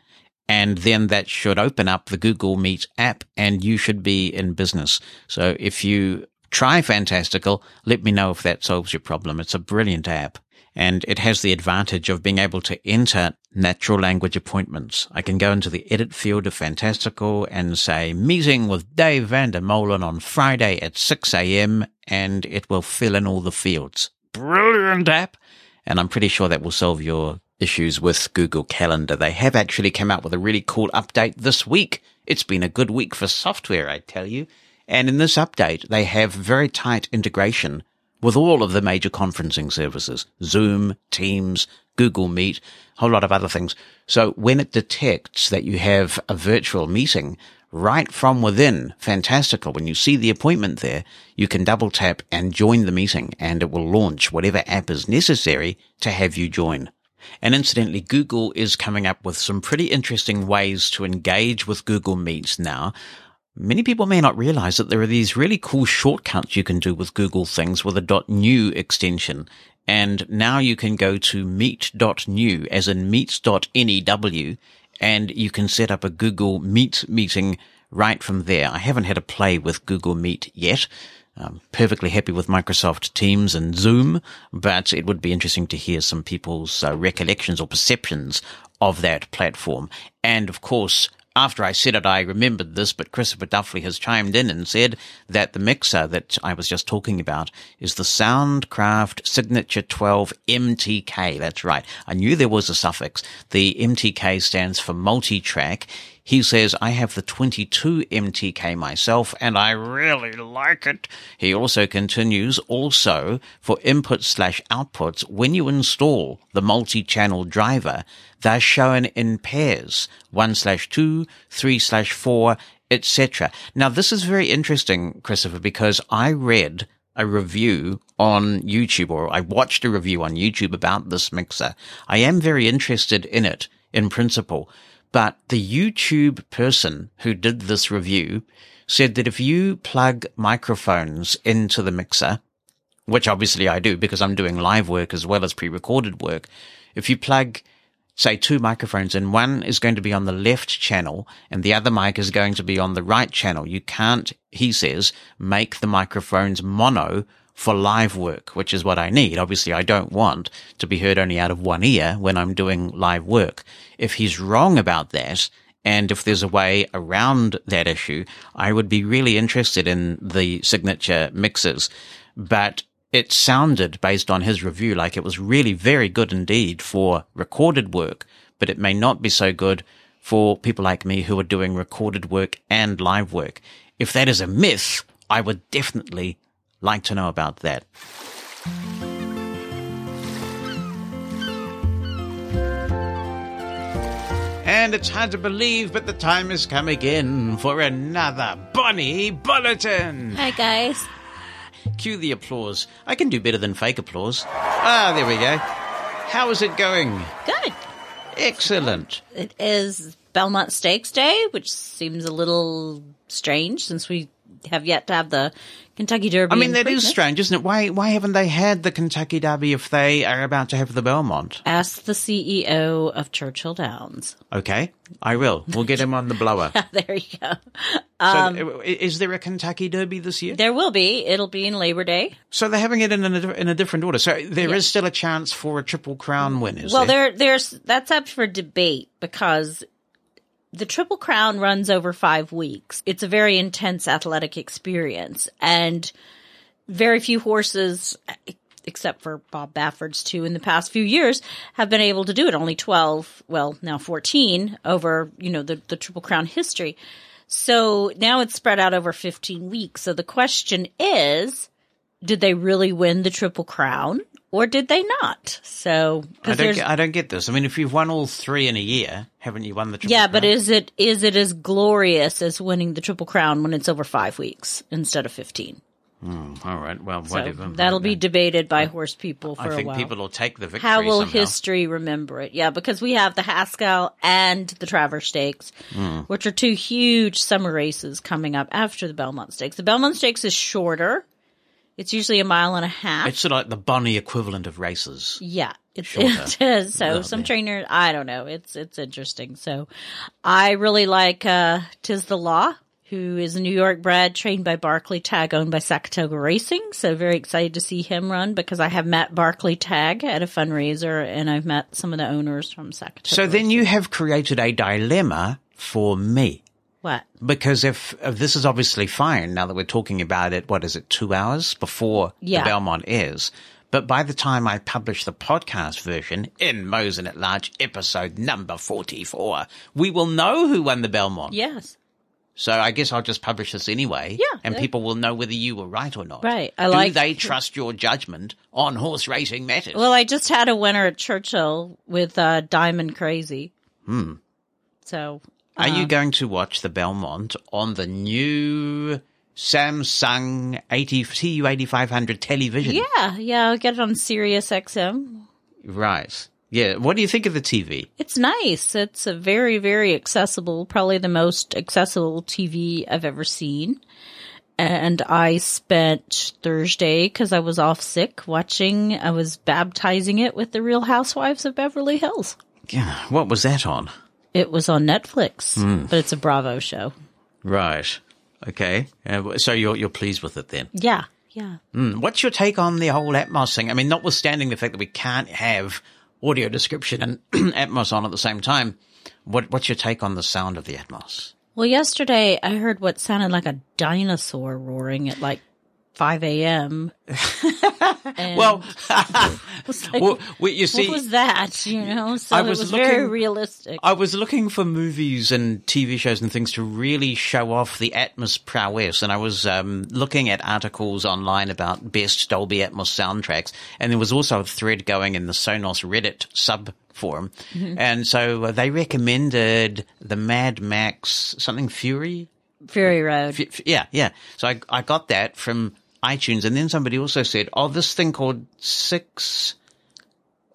and then that should open up the Google Meet app, and you should be in business. So if you try Fantastical, let me know if that solves your problem. It's a brilliant app. And it has the advantage of being able to enter natural language appointments. I can go into the edit field of Fantastical and say, meeting with Dave Vandermolen on Friday at 6 a.m., and it will fill in all the fields. Brilliant app. And I'm pretty sure that will solve your issues with Google Calendar. They have actually come out with a really cool update this week. It's been a good week for software, I tell you. And in this update, they have very tight integration with all of the major conferencing services, Zoom, Teams, Google Meet, a whole lot of other things. So when it detects that you have a virtual meeting, right from within Fantastical, when you see the appointment there, you can double tap and join the meeting, and it will launch whatever app is necessary to have you join. And incidentally, Google is coming up with some pretty interesting ways to engage with Google Meet now. Many people may not realize that there are these really cool shortcuts you can do with Google Things with a .new extension. And now you can go to meet.new, as in meet.new, and you can set up a Google Meet meeting right from there. I haven't had a play with Google Meet yet. I'm perfectly happy with Microsoft Teams and Zoom, but it would be interesting to hear some people's recollections or perceptions of that platform. And of course, after I said it, I remembered this, but Christopher Duffley has chimed in and said that the mixer that I was just talking about is the Soundcraft Signature 12 MTK. That's right. I knew there was a suffix. The MTK stands for multi-track. He says, I have the 22 MTK myself, and I really like it. He also continues, also, for input/outputs, when you install the multi-channel driver, they're shown in pairs, 1/2, 3/4, etc. Now, this is very interesting, Christopher, because I read a review on YouTube, or I watched a review on YouTube about this mixer. I am very interested in it in principle, but the YouTube person who did this review said that if you plug microphones into the mixer, which obviously I do because I'm doing live work as well as pre-recorded work, if you plug, say, two microphones in, one is going to be on the left channel and the other mic is going to be on the right channel. You can't, he says, make the microphones mono for live work, which is what I need. Obviously, I don't want to be heard only out of one ear when I'm doing live work. If he's wrong about that, and if there's a way around that issue, I would be really interested in the signature mixers. But it sounded, based on his review, like it was really very good indeed for recorded work, but it may not be so good for people like me who are doing recorded work and live work. If that is a myth, I would definitely like to know about that. And it's hard to believe, but the time has come again for another Bonnie Bulletin. Hi, guys. Cue the applause. I can do better than fake applause. Ah, there we go. How is it going? Good. Excellent. It is Belmont Stakes Day, which seems a little strange since we have yet to have the Kentucky Derby. I mean, that is strange, isn't it? Why haven't they had the Kentucky Derby if they are about to have the Belmont? Ask the CEO of Churchill Downs. Okay, I will. We'll get him on the blower. There you go. So is there a Kentucky Derby this year? There will be. It'll be in Labor Day. So they're having it in a different order. So there is still a chance for a Triple Crown win, is Well, there's that's up for debate because the Triple Crown runs over 5 weeks. It's a very intense athletic experience, and very few horses, except for Bob Baffert's two in the past few years, have been able to do it. Only 12, well, now 14 over, the Triple Crown history. So now it's spread out over 15 weeks. So the question is, did they really win the Triple Crown or did they not? So I don't get this. I mean, if you've won all three in a year, haven't you won the Triple Crown? Yeah, but is it as glorious as winning the Triple Crown when it's over 5 weeks instead of 15? All right. Well, whatever. So that'll be debated by horse people for a while. I think people will take the victory somehow. How will history remember it? Yeah, because we have the Haskell and the Traverse Stakes, which are two huge summer races coming up after the Belmont Stakes. The Belmont Stakes is shorter. It's usually 1.5 miles. It's sort of like the Bonnie equivalent of races. Yeah, it is. So trainers, I don't know. It's interesting. So I really like Tis the Law, who is a New York bred, trained by Barclay Tagg, owned by Saratoga Racing. So very excited to see him run because I have met Barclay Tagg at a fundraiser and I've met some of the owners from Saratoga Racing. So then you have created a dilemma for me. What? Because if this is obviously fine now that we're talking about it, 2 hours before the Belmont airs. But by the time I publish the podcast version in Mosen at Large, episode number 44, we will know who won the Belmont. Yes. So I guess I'll just publish this anyway. Yeah. And people will know whether you were right or not. Right. Do they trust your judgment on horse racing matters? Well, I just had a winner at Churchill with Diamond Crazy. So are you going to watch the Belmont on the new Samsung TU8500 television? Yeah, I'll get it on Sirius XM. Right. Yeah. What do you think of the TV? It's nice. It's a very, very accessible, probably the most accessible TV I've ever seen. And I spent Thursday, because I was off sick, I was baptizing it with the Real Housewives of Beverly Hills. Yeah. What was that on? It was on Netflix, but it's a Bravo show. Right. Okay. So you're pleased with it then? Yeah. Yeah. What's your take on the whole Atmos thing? I mean, notwithstanding the fact that we can't have audio description and Atmos on at the same time, what's your take on the sound of the Atmos? Well, yesterday I heard what sounded like a dinosaur roaring at like 5 a.m. Well, like, well, you see, what was that? You know, so it was very realistic. I was looking for movies and TV shows and things to really show off the Atmos prowess, and I was looking at articles online about best Dolby Atmos soundtracks, and there was also a thread going in the Sonos Reddit sub forum. Mm-hmm. And so they recommended the Mad Max something Fury Road. Yeah. So I got that from iTunes, and then somebody also said, "Oh, this thing called Six.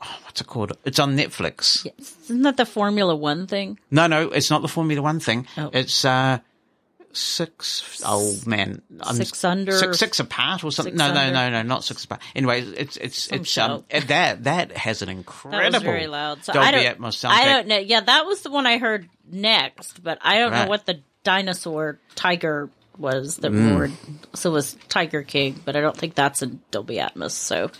Oh, what's it called? It's on Netflix. Yes. Isn't that the Formula One thing? No, it's not the Formula One thing. Oh. It's Six. Oh man, six apart or something. No, not Six Apart. Anyway, it's that has an incredible. That was very loud. So I don't know. Yeah, that was the one I heard next, but I don't know what the dinosaur tiger was that roared. So it was Tiger King, but I don't think that's in Dolby Atmos. So,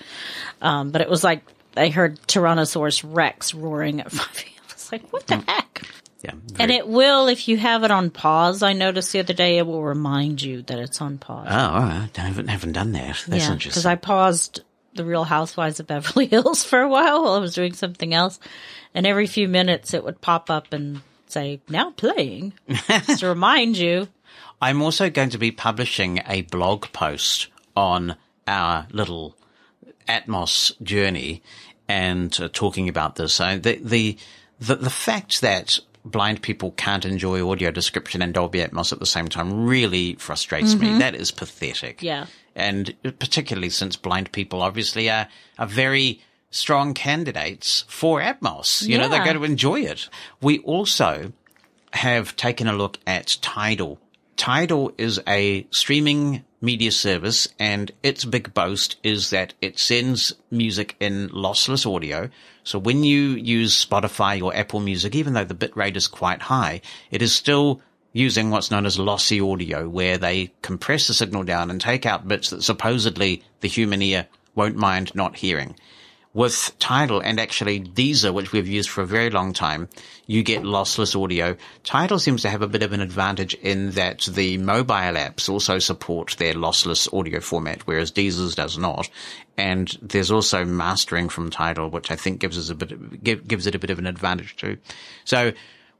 but it was like I heard Tyrannosaurus Rex roaring at 5 a.m. I was like, what the heck? Yeah, and it will, if you have it on pause, I noticed the other day, it will remind you that it's on pause. Oh, I haven't done that. That's interesting. Because I paused The Real Housewives of Beverly Hills for a while I was doing something else. And every few minutes it would pop up and say, now playing, just to remind you. I'm also going to be publishing a blog post on our little Atmos journey and talking about this. So the fact that blind people can't enjoy audio description and Dolby Atmos at the same time really frustrates me. That is pathetic. Yeah. And particularly since blind people obviously are very strong candidates for Atmos. You know, they're going to enjoy it. We also have taken a look at Tidal. Tidal is a streaming media service, and its big boast is that it sends music in lossless audio. So when you use Spotify or Apple Music, even though the bitrate is quite high, it is still using what's known as lossy audio, where they compress the signal down and take out bits that supposedly the human ear won't mind not hearing. With Tidal, and actually Deezer, which we've used for a very long time, you get lossless audio. Tidal seems to have a bit of an advantage in that the mobile apps also support their lossless audio format, whereas Deezer's does not. And there's also mastering from Tidal, which I think gives it a bit of an advantage too. So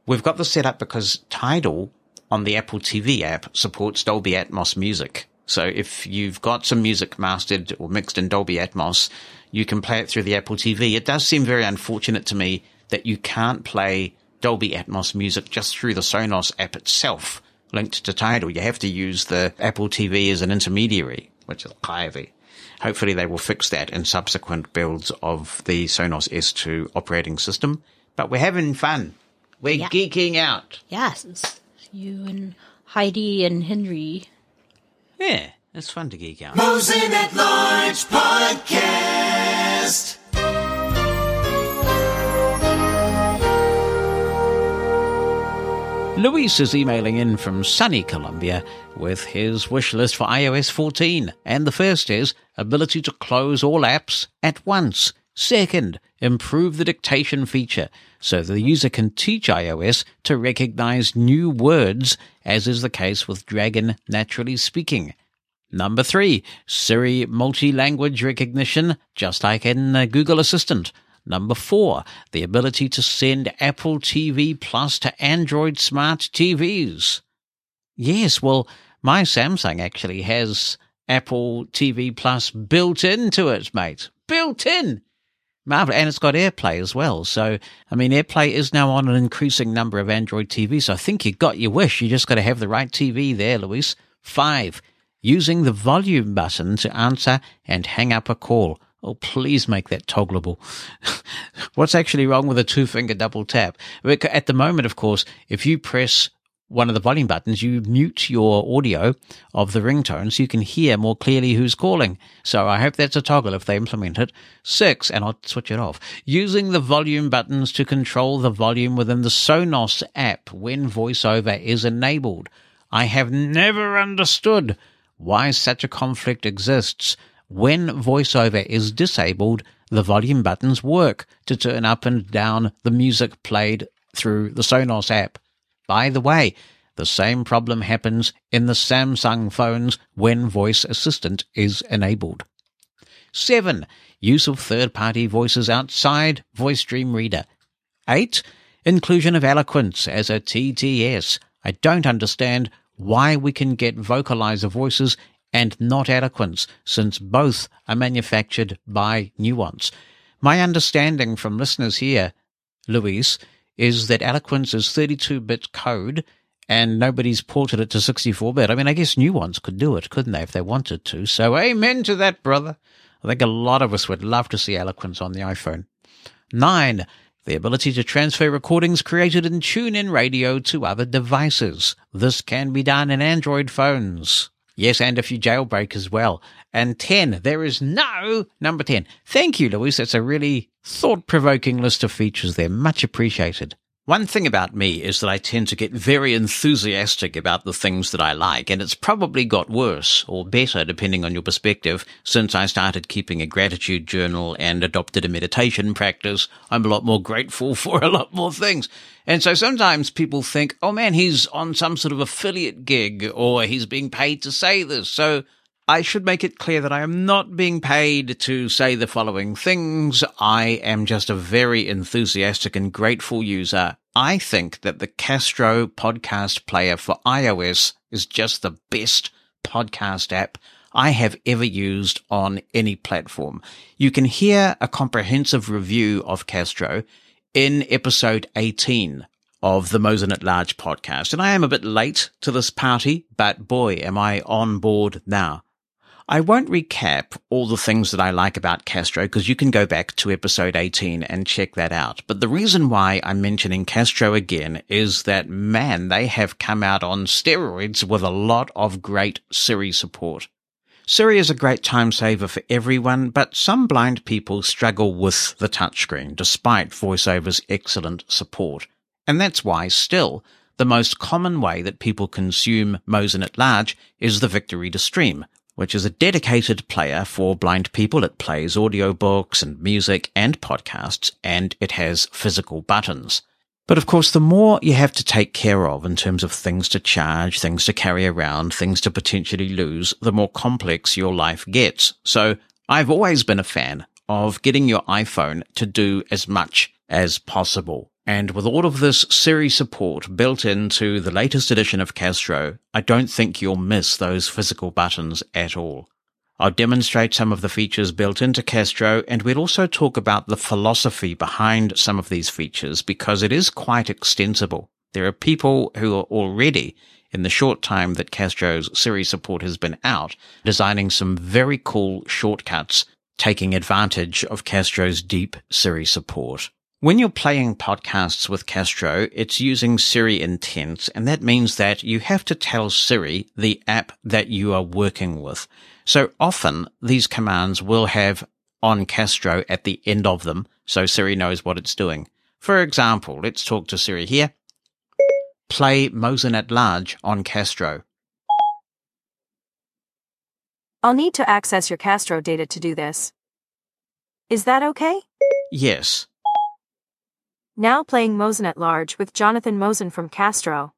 we've got this set up because Tidal on the Apple TV app supports Dolby Atmos music. So if you've got some music mastered or mixed in Dolby Atmos, you can play it through the Apple TV. It does seem very unfortunate to me that you can't play Dolby Atmos music just through the Sonos app itself, linked to Tidal. You have to use the Apple TV as an intermediary, which is ivy. Hopefully they will fix that in subsequent builds of the Sonos S2 operating system. But we're having fun. We're geeking out. Yes, you and Heidi and Henry. Yeah, it's fun to geek out. Mosen at Large Podcast. Luis is emailing in from sunny Colombia with his wish list for iOS 14. And the first is ability to close all apps at once. Second, improve the dictation feature so the user can teach iOS to recognize new words, as is the case with Dragon Naturally Speaking. Number 3, Siri multi-language recognition, just like in Google Assistant. Number 4, the ability to send Apple TV Plus to Android smart TVs. Yes, well, my Samsung actually has Apple TV Plus built into it, mate. Built in! Marvelous. And it's got AirPlay as well. So, I mean, AirPlay is now on an increasing number of Android TVs. So I think you got your wish. You just got to have the right TV there, Luis. 5, using the volume button to answer and hang up a call. Oh, please make that toggleable. What's actually wrong with a 2-finger double tap? At the moment, of course, if you press one of the volume buttons, you mute your audio of the ringtone so you can hear more clearly who's calling. So I hope that's a toggle if they implement it. 6, and I'll switch it off, using the volume buttons to control the volume within the Sonos app when VoiceOver is enabled. I have never understood why such a conflict exists. When VoiceOver is disabled, the volume buttons work to turn up and down the music played through the Sonos app. By the way, The same problem happens in the Samsung phones when Voice Assistant is enabled. 7. Use of third-party voices outside Voice Dream Reader. 8. Inclusion of Eloquence as a TTS. I don't understand why we can get Vocalizer voices and not Eloquence, since both are manufactured by Nuance. My understanding from listeners here, Luis, is that Eloquence is 32-bit code and nobody's ported it to 64-bit. I mean, I guess Nuance could do it, couldn't they, if they wanted to? So amen to that, brother. I think a lot of us would love to see Eloquence on the iPhone. 9. The ability to transfer recordings created in TuneIn Radio to other devices. This can be done in Android phones. Yes, and if you jailbreak as well. And 10, there is no number 10. Thank you, Luis. That's a really thought-provoking list of features there. Much appreciated. One thing about me is that I tend to get very enthusiastic about the things that I like, and it's probably got worse or better, depending on your perspective, since I started keeping a gratitude journal and adopted a meditation practice. I'm a lot more grateful for a lot more things. And so sometimes people think, oh man, he's on some sort of affiliate gig or he's being paid to say this. So I should make it clear that I am not being paid to say the following things. I am just a very enthusiastic and grateful user. I think that the Castro podcast player for iOS is just the best podcast app I have ever used on any platform. You can hear a comprehensive review of Castro in episode 18 of the Mosen at Large podcast. And I am a bit late to this party, but boy, am I on board now. I won't recap all the things that I like about Castro because you can go back to episode 18 and check that out. But the reason why I'm mentioning Castro again is that, man, they have come out on steroids with a lot of great Siri support. Siri is a great time saver for everyone, but some blind people struggle with the touchscreen despite VoiceOver's excellent support. And that's why still the most common way that people consume Mosen at Large is the Victory to Stream, which is a dedicated player for blind people. It plays audiobooks and music and podcasts, and it has physical buttons. But of course, the more you have to take care of in terms of things to charge, things to carry around, things to potentially lose, the more complex your life gets. So I've always been a fan of getting your iPhone to do as much as possible. And with all of this Siri support built into the latest edition of Castro, I don't think you'll miss those physical buttons at all. I'll demonstrate some of the features built into Castro, and we'll also talk about the philosophy behind some of these features because it is quite extensible. There are people who are already, in the short time that Castro's Siri support has been out, designing some very cool shortcuts, taking advantage of Castro's deep Siri support. When you're playing podcasts with Castro, it's using Siri intents, and that means that you have to tell Siri the app that you are working with. So often these commands will have on Castro at the end of them, so Siri knows what it's doing. For example, let's talk to Siri here. Play Mosen at Large on Castro. I'll need to access your Castro data to do this. Is that okay? Yes. Now playing Mosen at Large with Jonathan Mosen from Castro.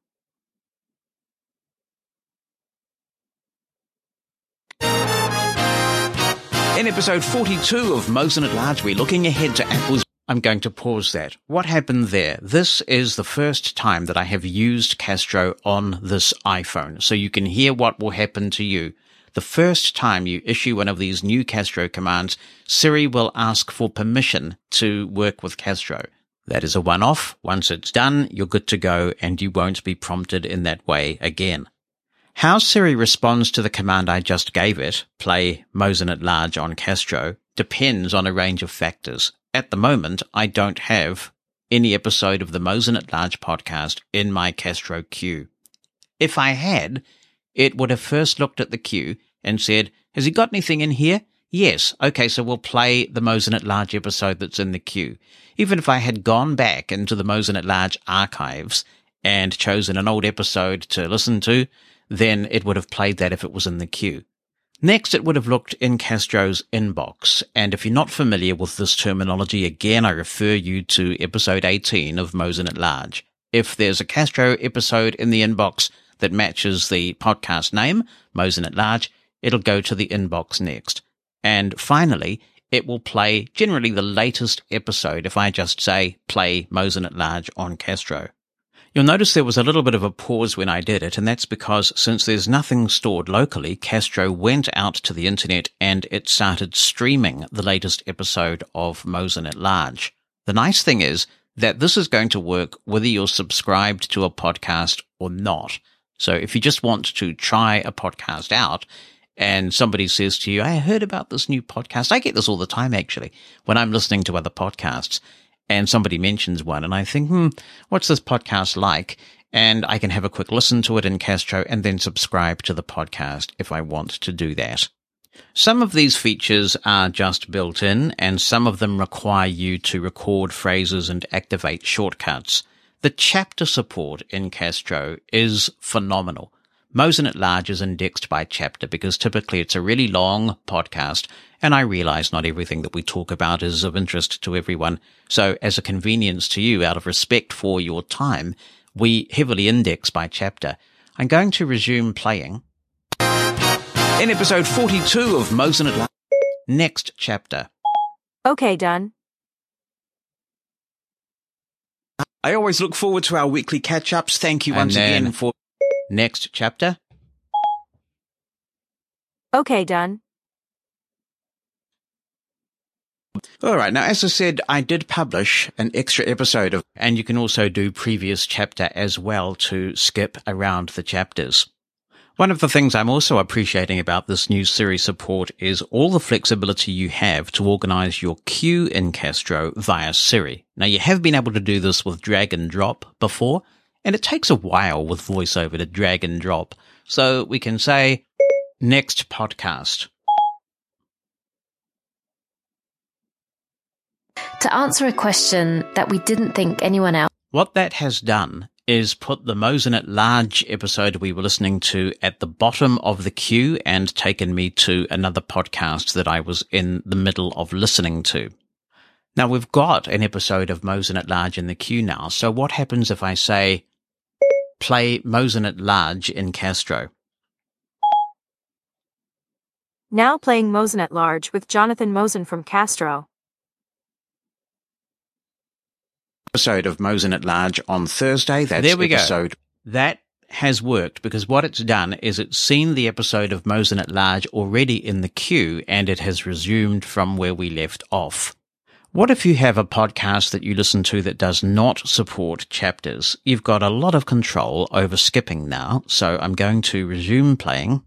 In episode 42 of Mosen at Large, we're looking ahead to Apple's... I'm going to pause that. What happened there? This is the first time that I have used Castro on this iPhone, so you can hear what will happen to you. The first time you issue one of these new Castro commands, Siri will ask for permission to work with Castro. That is a one-off. Once it's done, you're good to go and you won't be prompted in that way again. How Siri responds to the command I just gave it, play Mosen at Large on Castro, depends on a range of factors. At the moment, I don't have any episode of the Mosen at Large podcast in my Castro queue. If I had, it would have first looked at the queue and said, has he got anything in here? Yes, okay, so we'll play the Mosen at Large episode that's in the queue. Even if I had gone back into the Mosen at Large archives and chosen an old episode to listen to, then it would have played that if it was in the queue. Next, it would have looked in Castro's inbox. And if you're not familiar with this terminology, again, I refer you to episode 18 of Mosen at Large. if there's a Castro episode in the inbox that matches the podcast name, Mosen at Large, it'll go to the inbox next. And finally, it will play generally the latest episode if I just say play Mosen at Large on Castro. You'll notice there was a little bit of a pause when I did it, and that's because since there's nothing stored locally, Castro went out to the internet and it started streaming the latest episode of Mosen at Large. The nice thing is that this is going to work whether you're subscribed to a podcast or not. So if you just want to try a podcast out, and somebody says to you, I heard about this new podcast. I get this all the time, actually, when I'm listening to other podcasts and somebody mentions one and I think, what's this podcast like? And I can have a quick listen to it in Castro and then subscribe to the podcast if I want to do that. Some of these features are just built in and some of them require you to record phrases and activate shortcuts. The chapter support in Castro is phenomenal. Mosen at Large is indexed by chapter because typically it's a really long podcast and I realize not everything that we talk about is of interest to everyone. So as a convenience to you, out of respect for your time, we heavily index by chapter. I'm going to resume playing. In episode 42 of Mosen at Large, next chapter. Okay, done. I always look forward to our weekly catch-ups. Thank you once again for... Next chapter. Okay, done. All right. Now, as I said, I did publish an extra episode of, and you can also do previous chapter as well to skip around the chapters. One of the things I'm also appreciating about this new series support is all the flexibility you have to organize your queue in Castro via Siri. Now, you have been able to do this with drag and drop before, and it takes a while with VoiceOver to drag and drop. So we can say, next podcast. To answer a question that we didn't think anyone else. What that has done is put the Mosen at Large episode we were listening to at the bottom of the queue and taken me to another podcast that I was in the middle of listening to. Now, we've got an episode of Mosen at Large in the queue now. So what happens if I say, play Mosen at Large in Castro? Now playing Mosen at Large with Jonathan Mosen from Castro. Episode of Mosen at Large on Thursday. That's there we episode. Go. That has worked because what it's done is it's seen the episode of Mosen at Large already in the queue and it has resumed from where we left off. What if you have a podcast that you listen to that does not support chapters? You've got a lot of control over skipping now, so I'm going to resume playing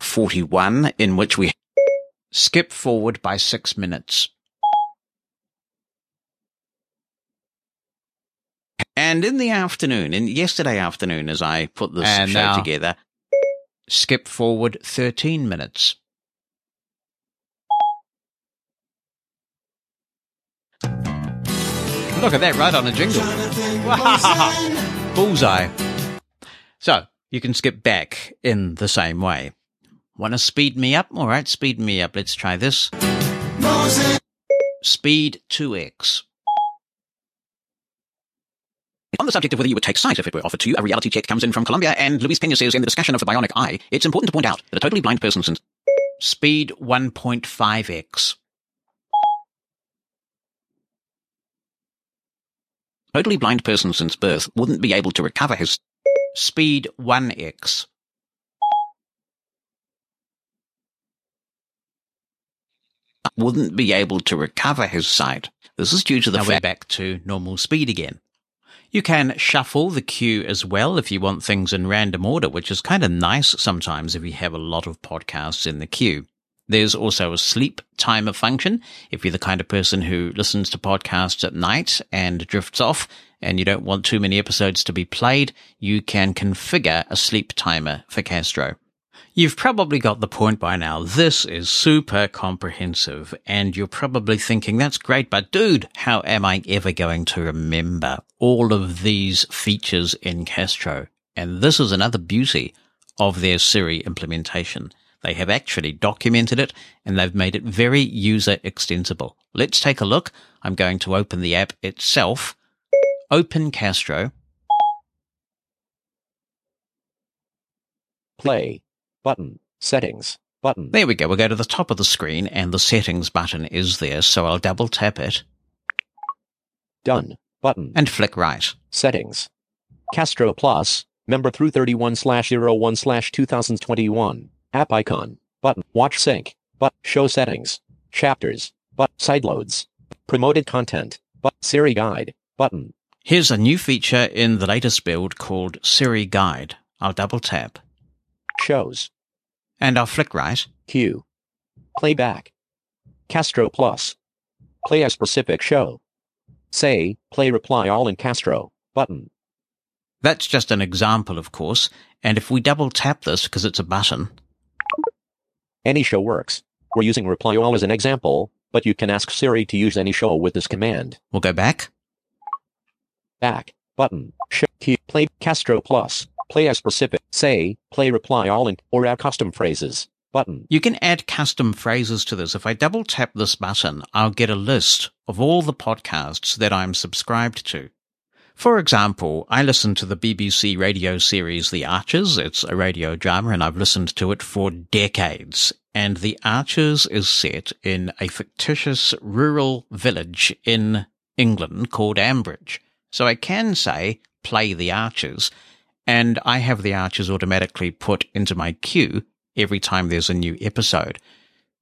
41, in which we skip forward by 6 minutes. And in the afternoon, in yesterday afternoon as I put this and show together, skip forward 13 minutes. Look at that, right on a jingle. Wow. Bullseye. So, you can skip back in the same way. Want to speed me up? All right, speed me up. Let's try this. Speed 2x. On the subject of whether you would take sides if it were offered to you, a reality check comes in from Colombia, and Luis Pena says in the discussion of the bionic eye, it's important to point out that a totally blind person since... Speed 1.5x. Totally blind person since birth wouldn't be able to recover his speed 1x. Wouldn't be able to recover his sight. This is due to the fact. Now we're back to normal speed again. You can shuffle the queue as well if you want things in random order, which is kind of nice sometimes if you have a lot of podcasts in the queue. There's also a sleep timer function. If you're the kind of person who listens to podcasts at night and drifts off and you don't want too many episodes to be played, you can configure a sleep timer for Castro. You've probably got the point by now. This is super comprehensive and you're probably thinking, that's great, but dude, how am I ever going to remember all of these features in Castro? And this is another beauty of their Siri implementation. They have actually documented it and they've made it very user extensible. Let's take a look. I'm going to open the app itself. Open Castro. play button, settings button. There we go. We'll go to the top of the screen and the settings button is there. So I'll double tap it. Done button. And flick right. Settings. Castro Plus, member through 31/01/2021. App icon button. Watch sync but show settings. Chapters but sideloads. Promoted content but Siri guide button. Here's a new feature in the latest build called Siri Guide. I'll double tap. Shows. And I'll flick right. Cue. Playback. Castro Plus. Play a specific show. Say, play reply all in Castro button. That's just an example, of course. And if we double tap this, because it's a button. Any show works. We're using reply all as an example, but you can ask Siri to use any show with this command. We'll go back. Back button. Show key. Play Castro Plus. Play a specific. Say. Play reply all in. Or add custom phrases button. You can add custom phrases to this. If I double tap this button, I'll get a list of all the podcasts that I'm subscribed to. For example, I listen to the BBC radio series The Archers. It's a radio drama and I've listened to it for decades. And The Archers is set in a fictitious rural village in England called Ambridge. So I can say, play The Archers, and I have The Archers automatically put into my queue every time there's a new episode.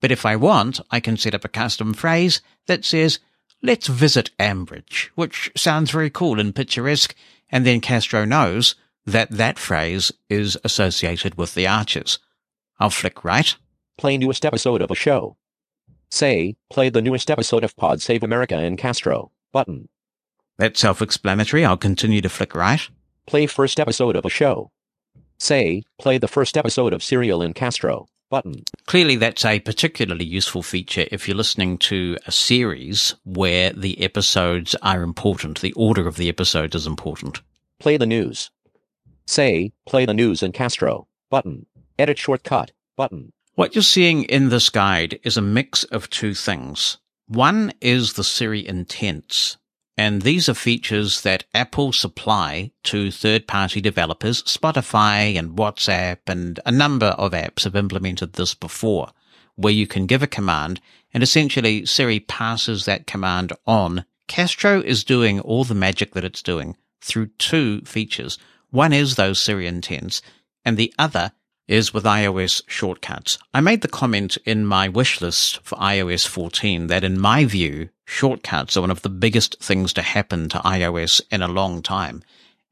But if I want, I can set up a custom phrase that says, let's visit Ambridge, which sounds very cool and picturesque, and then Castro knows that that phrase is associated with The Archers. I'll flick right. Play newest episode of a show. Say, play the newest episode of Pod Save America in Castro button. That's self-explanatory. I'll continue to flick right. Play first episode of a show. Say, play the first episode of Serial in Castro button. Clearly, that's a particularly useful feature if you're listening to a series where the episodes are important. The order of the episodes is important. Play the news. Say, play the news in Castro button. Edit shortcut button. What you're seeing in this guide is a mix of two things. One is the Siri intents. And these are features that Apple supply to third-party developers. Spotify and WhatsApp and a number of apps have implemented this before, where you can give a command and essentially Siri passes that command on. Castro is doing all the magic that it's doing through two features. One is those Siri intents, and the other is with iOS shortcuts. I made the comment in my wish list for iOS 14 that, in my view, shortcuts are one of the biggest things to happen to iOS in a long time.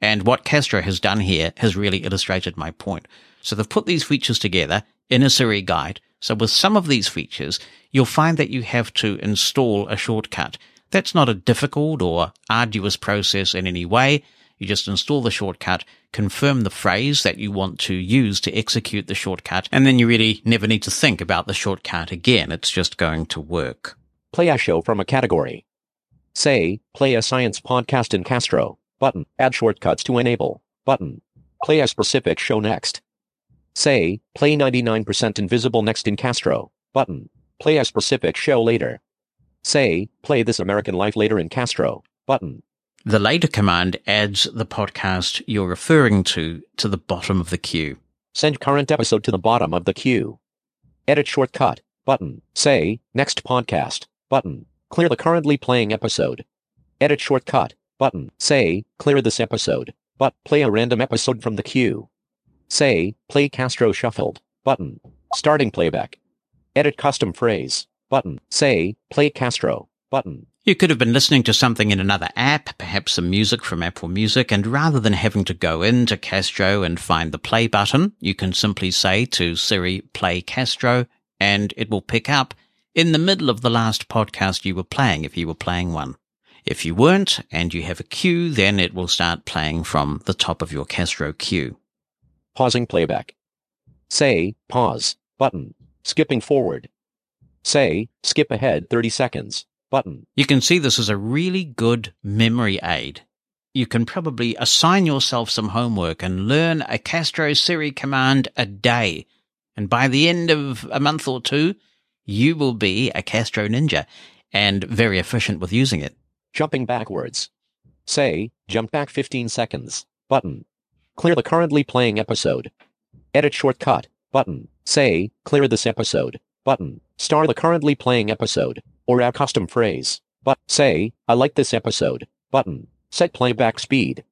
And what Castro has done here has really illustrated my point. So they've put these features together in a Siri guide. So with some of these features, you'll find that you have to install a shortcut. That's not a difficult or arduous process in any way. You just install the shortcut, confirm the phrase that you want to use to execute the shortcut, and then you really never need to think about the shortcut again. It's just going to work. Play a show from a category. Say, play a science podcast in Castro button. Add shortcuts to enable button. Play a specific show next. Say, play 99% Invisible next in Castro button. Play a specific show later. Say, play This American Life later in Castro button. The later command adds the podcast you're referring to the bottom of the queue. Send current episode to the bottom of the queue. Edit shortcut button. Say, next podcast button. Clear the currently playing episode. Edit shortcut button. Say, clear this episode, but play a random episode from the queue. Say, play Castro Shuffled button. Starting playback. Edit custom phrase button. Say, play Castro button. You could have been listening to something in another app, perhaps some music from Apple Music, and rather than having to go into Castro and find the play button, you can simply say to Siri, play Castro, and it will pick up in the middle of the last podcast you were playing, if you were playing one. If you weren't, and you have a queue, then it will start playing from the top of your Castro queue. Pausing playback. Say, pause button. Skipping forward. Say, skip ahead 30 seconds. Button. You can see this is a really good memory aid. You can probably assign yourself some homework and learn a Castro Siri command a day. And by the end of a month or two, you will be a Castro ninja and very efficient with using it. Jumping backwards. Say, jump back 15 seconds. Button. Clear the currently playing episode. Edit shortcut. Button. Say, clear this episode. Button. Star the currently playing episode. Or a custom phrase. But, say, I like this episode. Button. Set playback speed.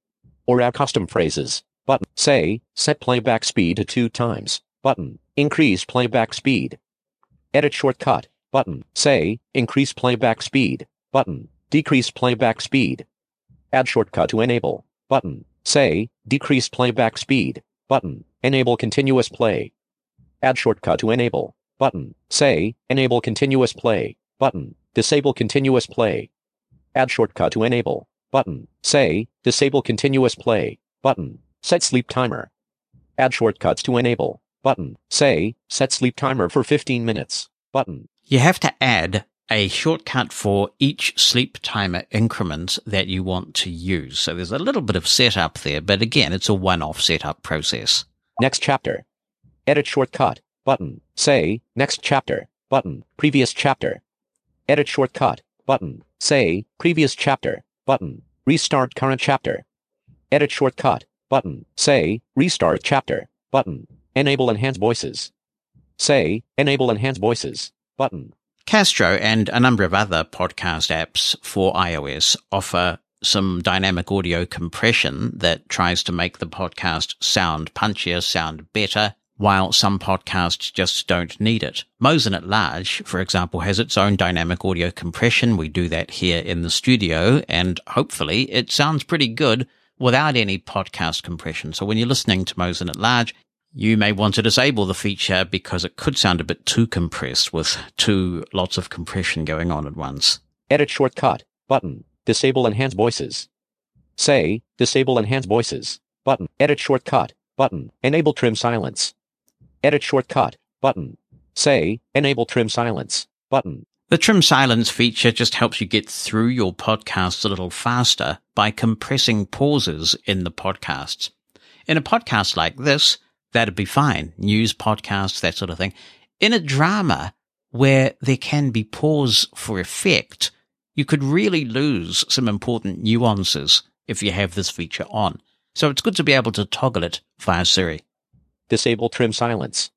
Or a custom phrases. Button. Say, set playback speed to 2 times. Button. Increase playback speed. Edit shortcut. Button. Say, increase playback speed. Button. Decrease playback speed. Add shortcut to enable. Button. Say, decrease playback speed. Button. Enable continuous play. Add shortcut to enable. Button. Say, enable continuous play. Button. Disable continuous play. Add shortcut to enable. Button. Say, disable continuous play. Button. Set sleep timer. Add shortcuts to enable. Button. Say, set sleep timer for 15 minutes. Button. You have to add a shortcut for each sleep timer increment that you want to use. So there's a little bit of setup there, but again, it's a one-off setup process. Next chapter. Edit shortcut. Button. Say, next chapter. Button. Previous chapter. Edit shortcut. Button. Say, previous chapter. Button. Restart current chapter. Edit shortcut. Button. Say, restart chapter. Button. Enable enhanced voices. Say, enable enhanced voices. Button. Castro and a number of other podcast apps for iOS offer some dynamic audio compression that tries to make the podcast sound punchier, sound better, while some podcasts just don't need it. Mosen at Large, for example, has its own dynamic audio compression. We do that here in the studio, and hopefully it sounds pretty good without any podcast compression. So when you're listening to Mosen at Large, you may want to disable the feature because it could sound a bit too compressed with two lots of compression going on at once. Edit shortcut. Button. Disable enhanced voices. Say, disable enhanced voices. Button. Edit shortcut. Button. Enable trim silence. Edit shortcut. Button. Say, enable trim silence. Button. The trim silence feature just helps you get through your podcasts a little faster by compressing pauses in the podcasts. In a podcast like this, that'd be fine. News podcasts, that sort of thing. In a drama where there can be pause for effect, you could really lose some important nuances if you have this feature on. So it's good to be able to toggle it via Siri. Disable trim silence.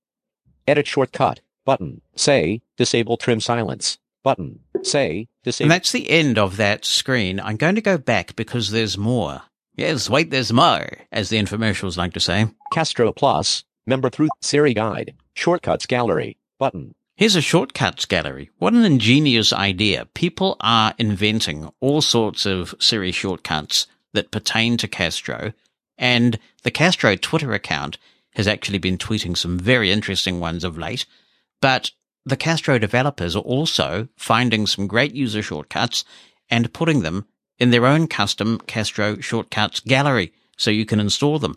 Edit shortcut. Button. Say, disable trim silence. Button. Say, disable. And that's the end of that screen. I'm going to go back because there's more. Yes, wait, there's more, as the infomercials like to say. Castro Plus, member through Siri Guide, Shortcuts Gallery, button. Here's a Shortcuts Gallery. What an ingenious idea. People are inventing all sorts of Siri shortcuts that pertain to Castro, and the Castro Twitter account has actually been tweeting some very interesting ones of late, but the Castro developers are also finding some great user shortcuts and putting them in their own custom Castro Shortcuts Gallery, so you can install them,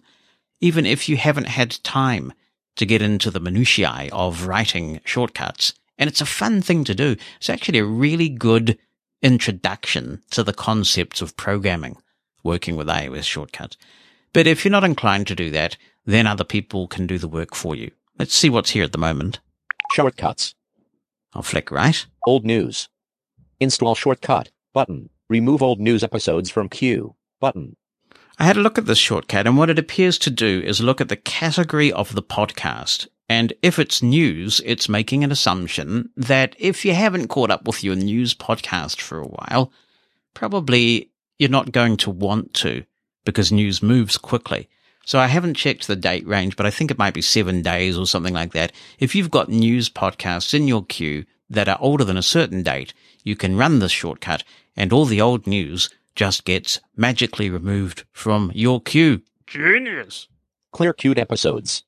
even if you haven't had time to get into the minutiae of writing shortcuts. And it's a fun thing to do. It's actually a really good introduction to the concepts of programming, working with iOS shortcuts. But if you're not inclined to do that, then other people can do the work for you. Let's see what's here at the moment. Shortcuts. I'll flick right. Old news. Install shortcut. Button. Remove old news episodes from queue. Button. I had a look at this shortcut, and what it appears to do is look at the category of the podcast. And if it's news, it's making an assumption that if you haven't caught up with your news podcast for a while, probably you're not going to want to because news moves quickly. So I haven't checked the date range, but I think it might be 7 days or something like that. If you've got news podcasts in your queue that are older than a certain date, you can run this shortcut and all the old news just gets magically removed from your queue. Genius! Clear queued episodes.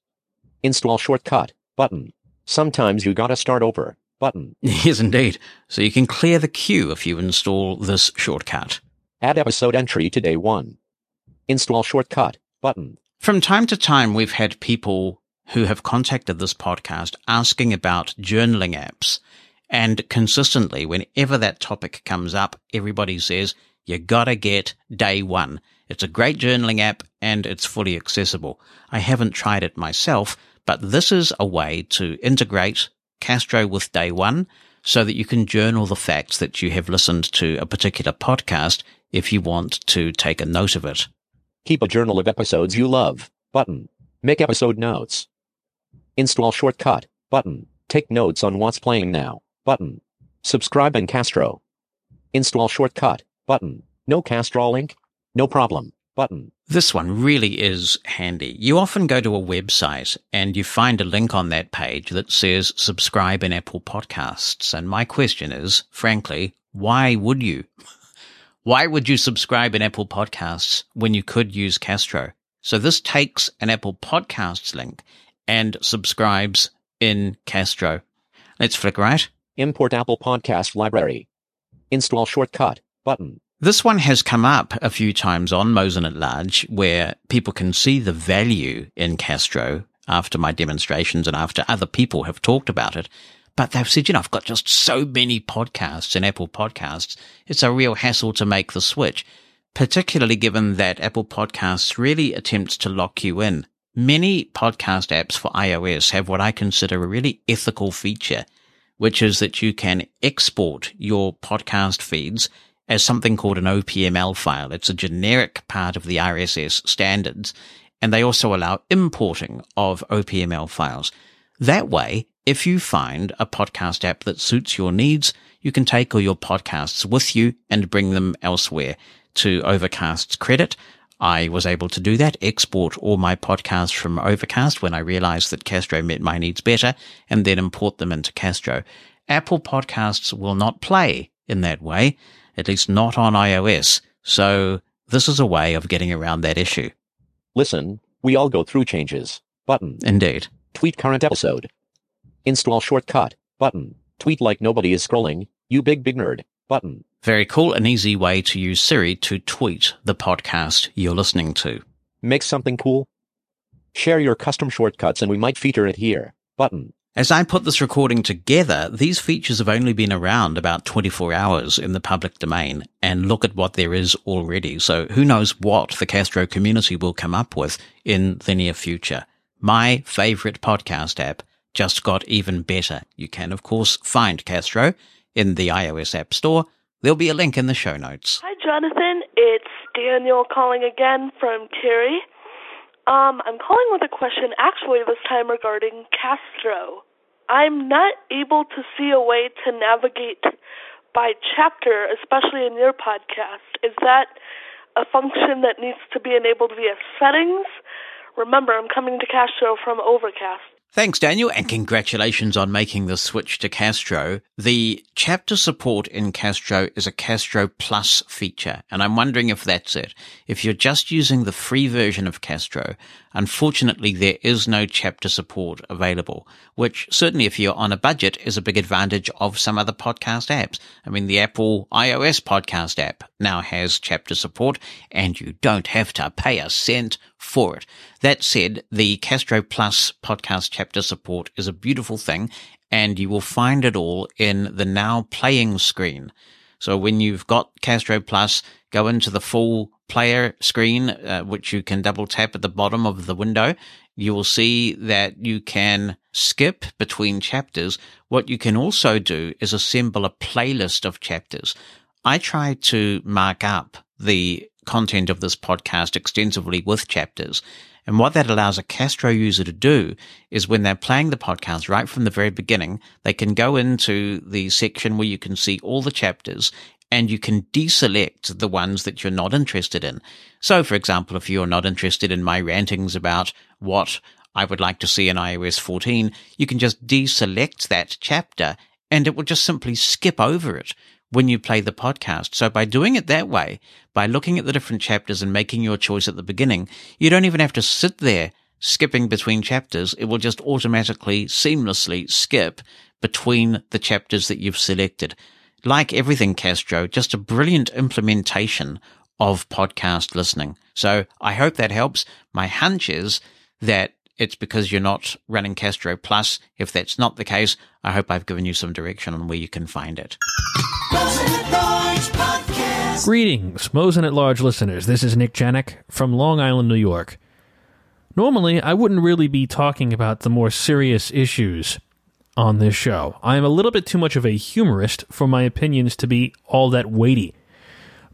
Install shortcut. Button. Sometimes you gotta start over. Button. Yes, indeed. So you can clear the queue if you install this shortcut. Add episode entry to day one. Install shortcut. Button. From time to time, we've had people who have contacted this podcast asking about journaling apps. And consistently, whenever that topic comes up, everybody says, you gotta get Day One. It's a great journaling app and it's fully accessible. I haven't tried it myself, but this is a way to integrate Castro with Day One so that you can journal the facts that you have listened to a particular podcast if you want to take a note of it. Keep a journal of episodes you love. Button. Make episode notes. Install shortcut button. Take notes on what's playing now button. Subscribe in Castro. Install shortcut button. No Castro link? No problem button. This one really is handy. You often go to a website and you find a link on that page that says subscribe in Apple Podcasts. And my question is, frankly, why would you? Why would you subscribe in Apple Podcasts when you could use Castro? So this takes an Apple Podcasts link and subscribes in Castro. Let's flick right. Import Apple Podcast Library. Install shortcut button. This one has come up a few times on Mosen at Large, where people can see the value in Castro after my demonstrations and after other people have talked about it. But they've said, you know, I've got just so many podcasts in Apple Podcasts. It's a real hassle to make the switch, particularly given that Apple Podcasts really attempts to lock you in. Many podcast apps for iOS have what I consider a really ethical feature, which is that you can export your podcast feeds as something called an OPML file. It's a generic part of the RSS standards, and they also allow importing of OPML files. That way, if you find a podcast app that suits your needs, you can take all your podcasts with you and bring them elsewhere. To Overcast's credit, I was able to do that, export all my podcasts from Overcast when I realized that Castro met my needs better, and then import them into Castro. Apple Podcasts will not play in that way, at least not on iOS. So this is a way of getting around that issue. Listen, we all go through changes button. Indeed. Tweet current episode. Install shortcut button. Tweet like nobody is scrolling, you big nerd button. Very cool and easy way to use Siri to tweet the podcast you're listening to. Make something cool? Share your custom shortcuts and we might feature it here button. As I put this recording together, these features have only been around about 24 hours in the public domain, and look at what there is already. So who knows what the Castro community will come up with in the near future. My favorite podcast app just got even better. You can, of course, find Castro in the iOS App Store. There'll be a link in the show notes. Hi, Jonathan. It's Daniel calling again from Terry. I'm calling with a question, actually, this time regarding Castro. I'm not able to see a way to navigate by chapter, especially in your podcast. Is that a function that needs to be enabled via settings? Remember, I'm coming to Castro from Overcast. Thanks, Daniel, and congratulations on making the switch to Castro. The chapter support in Castro is a Castro Plus feature, and I'm wondering if that's it. If you're just using the free version of Castro, unfortunately, there is no chapter support available, which certainly if you're on a budget is a big advantage of some other podcast apps. I mean, the Apple iOS podcast app now has chapter support, and you don't have to pay a cent for it. That said, the Castro Plus podcast chapter support is a beautiful thing, and you will find it all in the Now Playing screen. So when you've got Castro Plus, go into the full player screen, which you can double tap at the bottom of the window. You will see that you can skip between chapters. What you can also do is assemble a playlist of chapters. I try to mark up the content of this podcast extensively with chapters. And what that allows a Castro user to do is when they're playing the podcast right from the very beginning, they can go into the section where you can see all the chapters and you can deselect the ones that you're not interested in. So, for example, if you're not interested in my rantings about what I would like to see in iOS 14, you can just deselect that chapter and it will just simply skip over it when you play the podcast. So by doing it that way, by looking at the different chapters and making your choice at the beginning, you don't even have to sit there skipping between chapters. It will just automatically, seamlessly skip between the chapters that you've selected. Like everything Castro, just a brilliant implementation of podcast listening. So I hope that helps. My hunch is that it's because you're not running Castro Plus. If that's not the case, I hope I've given you some direction on where you can find it. Mosen at Large Podcast. Greetings, Mosen at Large listeners. This is Nick Janik from Long Island, New York. Normally, I wouldn't really be talking about the more serious issues on this show. I am a little bit too much of a humorist for my opinions to be all that weighty.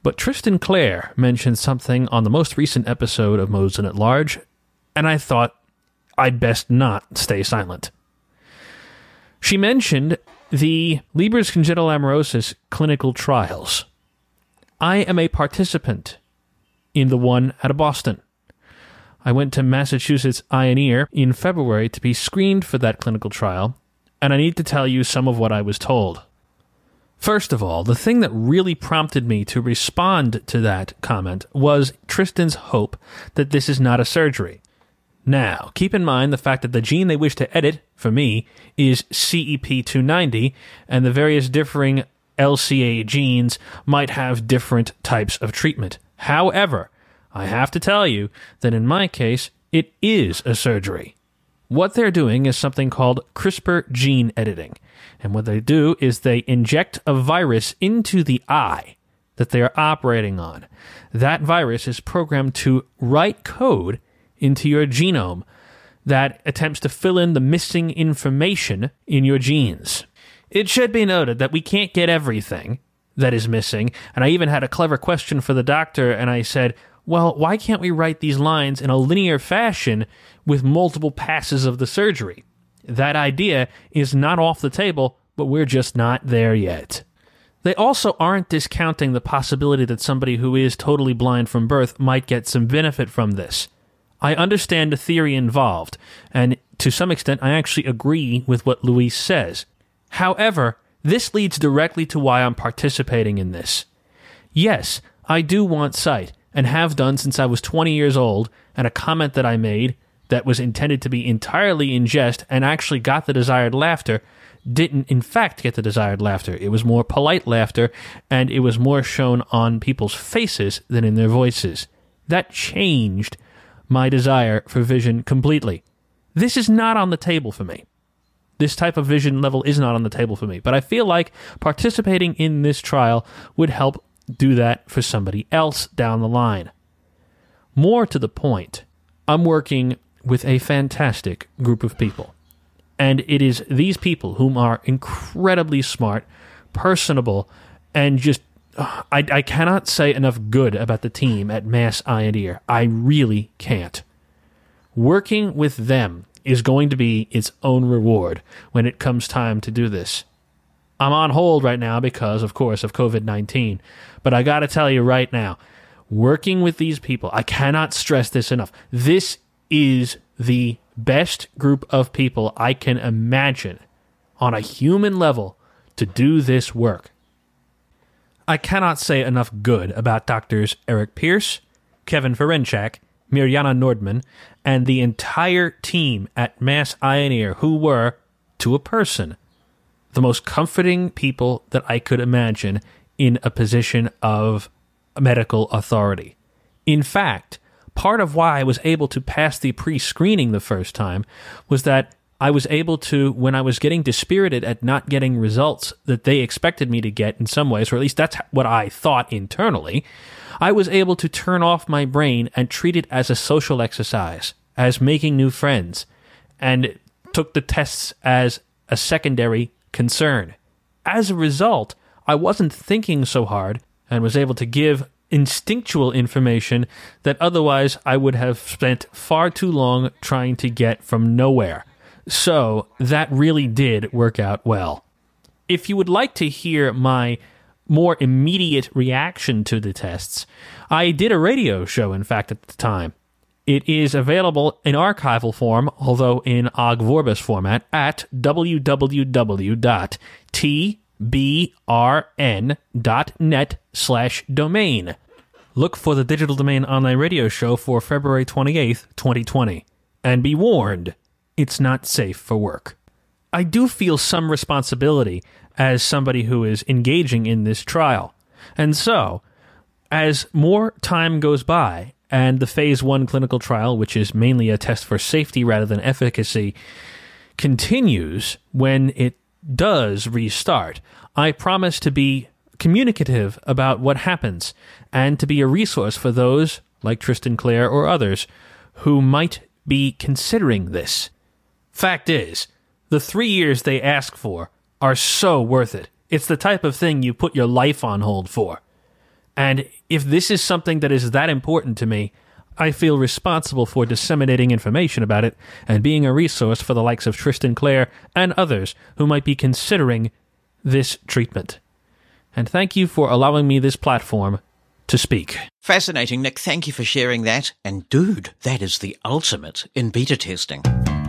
But Tristan Clare mentioned something on the most recent episode of Mosen at Large, and I thought, I'd best not stay silent. She mentioned the Leber's congenital amaurosis clinical trials. I am a participant in the one out of Boston. I went to Massachusetts Eye and Ear in February to be screened for that clinical trial, and I need to tell you some of what I was told. First of all, the thing that really prompted me to respond to that comment was Tristan's hope that this is not a surgery. Now, keep in mind the fact that the gene they wish to edit, for me, is CEP290, and the various differing LCA genes might have different types of treatment. However, I have to tell you that in my case, it is a surgery. What they're doing is something called CRISPR gene editing. And what they do is they inject a virus into the eye that they are operating on. That virus is programmed to write code into your genome that attempts to fill in the missing information in your genes. It should be noted that we can't get everything that is missing. And I even had a clever question for the doctor, and I said, well, why can't we write these lines in a linear fashion with multiple passes of the surgery? That idea is not off the table, but we're just not there yet. They also aren't discounting the possibility that somebody who is totally blind from birth might get some benefit from this. I understand the theory involved, and to some extent I actually agree with what Luis says. However, this leads directly to why I'm participating in this. Yes, I do want sight, and have done since I was 20 years old, and a comment that I made that was intended to be entirely in jest and actually got the desired laughter didn't in fact get the desired laughter. It was more polite laughter, and it was more shown on people's faces than in their voices. That changed my desire for vision completely. This is not on the table for me. This type of vision level is not on the table for me, but I feel like participating in this trial would help do that for somebody else down the line. More to the point, I'm working with a fantastic group of people. And it is these people whom are incredibly smart, personable, and just, I cannot say enough good about the team at Mass Eye and Ear. I really can't. Working with them is going to be its own reward when it comes time to do this. I'm on hold right now because, of course, of COVID-19. But I got to tell you right now, working with these people, I cannot stress this enough. This is the best group of people I can imagine on a human level to do this work. I cannot say enough good about Doctors Eric Pierce, Kevin Ferenczak, Mirjana Nordman, and the entire team at Mass Eye and Ear, who were, to a person, the most comforting people that I could imagine in a position of medical authority. In fact, part of why I was able to pass the pre-screening the first time was that I was able to, when I was getting dispirited at not getting results that they expected me to get in some ways, or at least that's what I thought internally, I was able to turn off my brain and treat it as a social exercise, as making new friends, and took the tests as a secondary concern. As a result, I wasn't thinking so hard and was able to give instinctual information that otherwise I would have spent far too long trying to get from nowhere. So that really did work out well. If you would like to hear my more immediate reaction to the tests, I did a radio show, in fact, at the time. It is available in archival form, although in Ogg Vorbis format, at www.tbrn.net/domain. Look for the Digital Domain Online Radio Show for February 28th, 2020. And be warned, it's not safe for work. I do feel some responsibility as somebody who is engaging in this trial. And so, as more time goes by, and the Phase 1 clinical trial, which is mainly a test for safety rather than efficacy, continues when it does restart, I promise to be communicative about what happens and to be a resource for those, like Tristan Clare or others, who might be considering this. Fact is, the 3 years they ask for are so worth it. It's the type of thing you put your life on hold for. And if this is something that is that important to me, I feel responsible for disseminating information about it and being a resource for the likes of Tristan Clare and others who might be considering this treatment. And thank you for allowing me this platform to speak. Fascinating, Nick. Thank you for sharing that. And dude, that is the ultimate in beta testing. Jonathan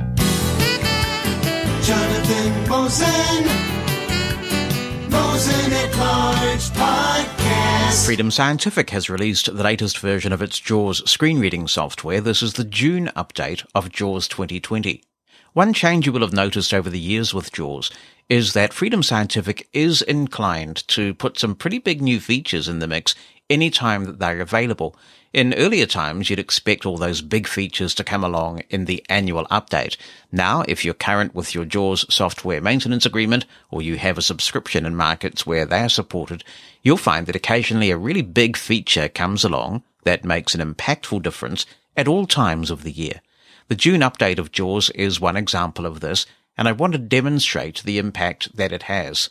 Mosen at Large podcast. Freedom Scientific has released the latest version of its JAWS screen reading software. This is the June update of JAWS 2020. One change you will have noticed over the years with JAWS is that Freedom Scientific is inclined to put some pretty big new features in the mix any time that they're available. In earlier times, you'd expect all those big features to come along in the annual update. Now, if you're current with your JAWS software maintenance agreement, or you have a subscription in markets where they're supported, you'll find that occasionally a really big feature comes along that makes an impactful difference at all times of the year. The June update of JAWS is one example of this, and I want to demonstrate the impact that it has.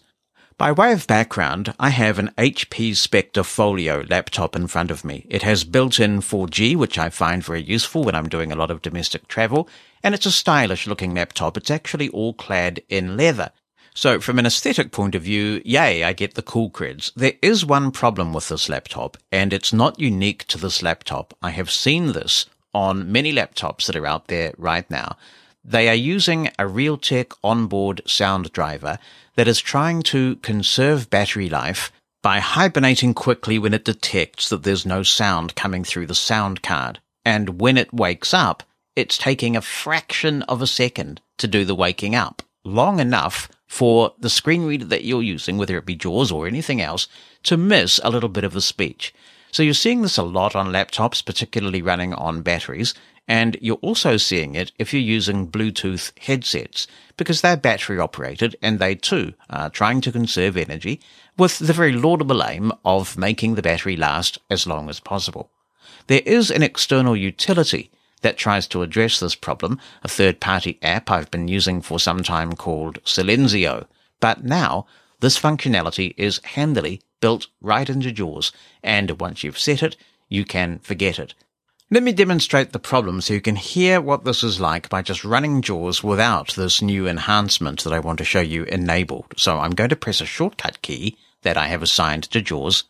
By way of background, I have an HP Spectre Folio laptop in front of me. It has built-in 4G, which I find very useful when I'm doing a lot of domestic travel, and it's a stylish-looking laptop. It's actually all clad in leather. So from an aesthetic point of view, yay, I get the cool creds. There is one problem with this laptop, and it's not unique to this laptop. I have seen this on many laptops that are out there right now. They are using a Realtek onboard sound driver that is trying to conserve battery life by hibernating quickly when it detects that there's no sound coming through the sound card. And when it wakes up, it's taking a fraction of a second to do the waking up, long enough for the screen reader that you're using, whether it be JAWS or anything else, to miss a little bit of the speech. So you're seeing this a lot on laptops, particularly running on batteries. And you're also seeing it if you're using Bluetooth headsets, because they're battery operated and they too are trying to conserve energy with the very laudable aim of making the battery last as long as possible. There is an external utility that tries to address this problem, a third-party app I've been using for some time called Silenzio. But now this functionality is handily built right into JAWS, and once you've set it, you can forget it. Let me demonstrate the problem so you can hear what this is like by just running JAWS without this new enhancement that I want to show you enabled. So I'm going to press a shortcut key that I have assigned to JAWS.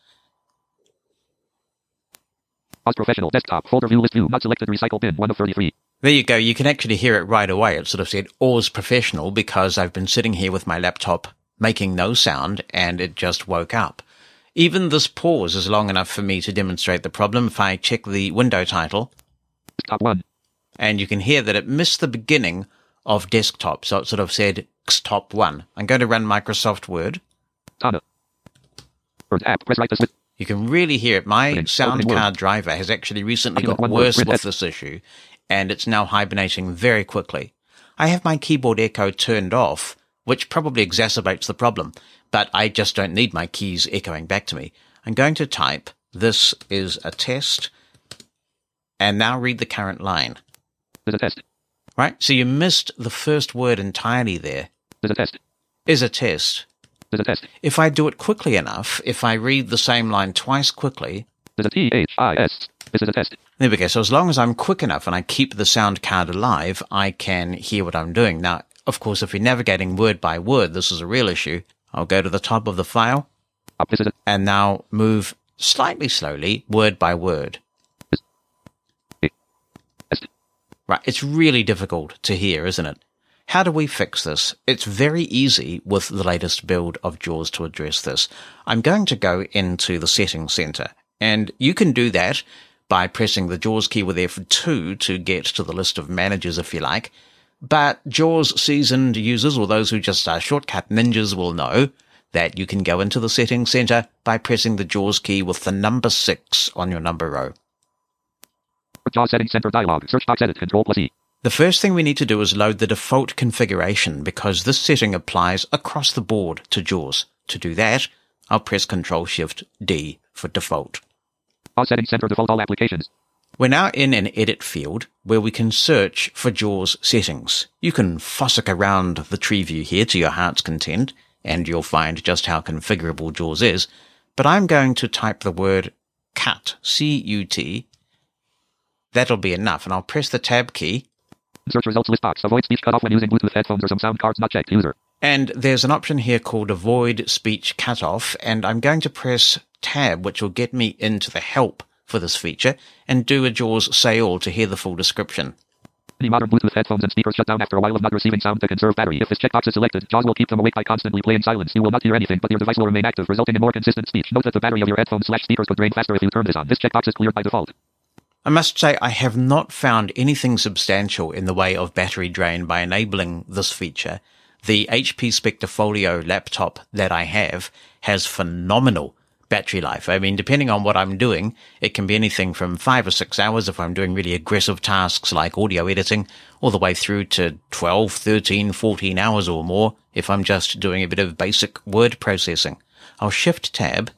Pause professional desktop folder view list view not selected recycle bin 1 of 33. There you go. You can actually hear it right away. It sort of said Pause professional because I've been sitting here with my laptop making no sound and it just woke up. Even this pause is long enough for me to demonstrate the problem if I check the window title. Desktop 1. And you can hear that it missed the beginning of desktop, so it sort of said Xtop 1. I'm going to run Microsoft Word. You can really hear it. My sound card driver has actually recently got worse with this issue, and it's now hibernating very quickly. I have my keyboard echo turned off, which probably exacerbates the problem, but I just don't need my keys echoing back to me. I'm going to type, this is a test, and now read the current line. Is a test. Right, so you missed the first word entirely there. Is a test. Is a test. Is a test. If I do it quickly enough, if I read the same line twice quickly... Is a T-H-I-S. This is a test. There we go. So as long as I'm quick enough and I keep the sound card alive, I can hear what I'm doing. Now, of course, if you're navigating word by word, this is a real issue. I'll go to the top of the file and now move slightly slowly, word by word. Right, it's really difficult to hear, isn't it? How do we fix this? It's very easy with the latest build of JAWS to address this. I'm going to go into the settings center, and you can do that by pressing the JAWS key with F2 to get to the list of managers if you like. But JAWS seasoned users, or those who just are shortcut ninjas, will know that you can go into the settings center by pressing the JAWS key with the number 6 on your number row. JAWS settings center dialog, search box edit, control plus E. The first thing we need to do is load the default configuration because this setting applies across the board to JAWS. To do that, I'll press control shift D for default. JAWS settings center default all applications. We're now in an edit field where we can search for JAWS settings. You can fossick around the tree view here to your heart's content, and you'll find just how configurable JAWS is. But I'm going to type the word cut, C-U-T, That'll be enough, and I'll press the tab key. Search results list box. Avoid speech cut off when using Bluetooth headphones or some sound cards not checked. User. And there's an option here called Avoid Speech Cutoff, and I'm going to press Tab, which will get me into the help for this feature, and do a JAWS Say All to hear the full description. Any modern Bluetooth headphones and speakers shut down after a while of not receiving sound to conserve battery. If this checkbox is selected, JAWS will keep them awake by constantly playing silence. You will not hear anything, but your device will remain active, resulting in more consistent speech. Note that the battery of your headphones/speakers could drain faster if you turn this on. This checkbox is cleared by default. I must say I have not found anything substantial in the way of battery drain by enabling this feature. The HP Spectre Folio laptop that I have has phenomenal battery life. I mean, depending on what I'm doing, it can be anything from 5 or 6 hours if I'm doing really aggressive tasks like audio editing, all the way through to 12, 13, 14 hours or more if I'm just doing a bit of basic word processing. I'll shift tab.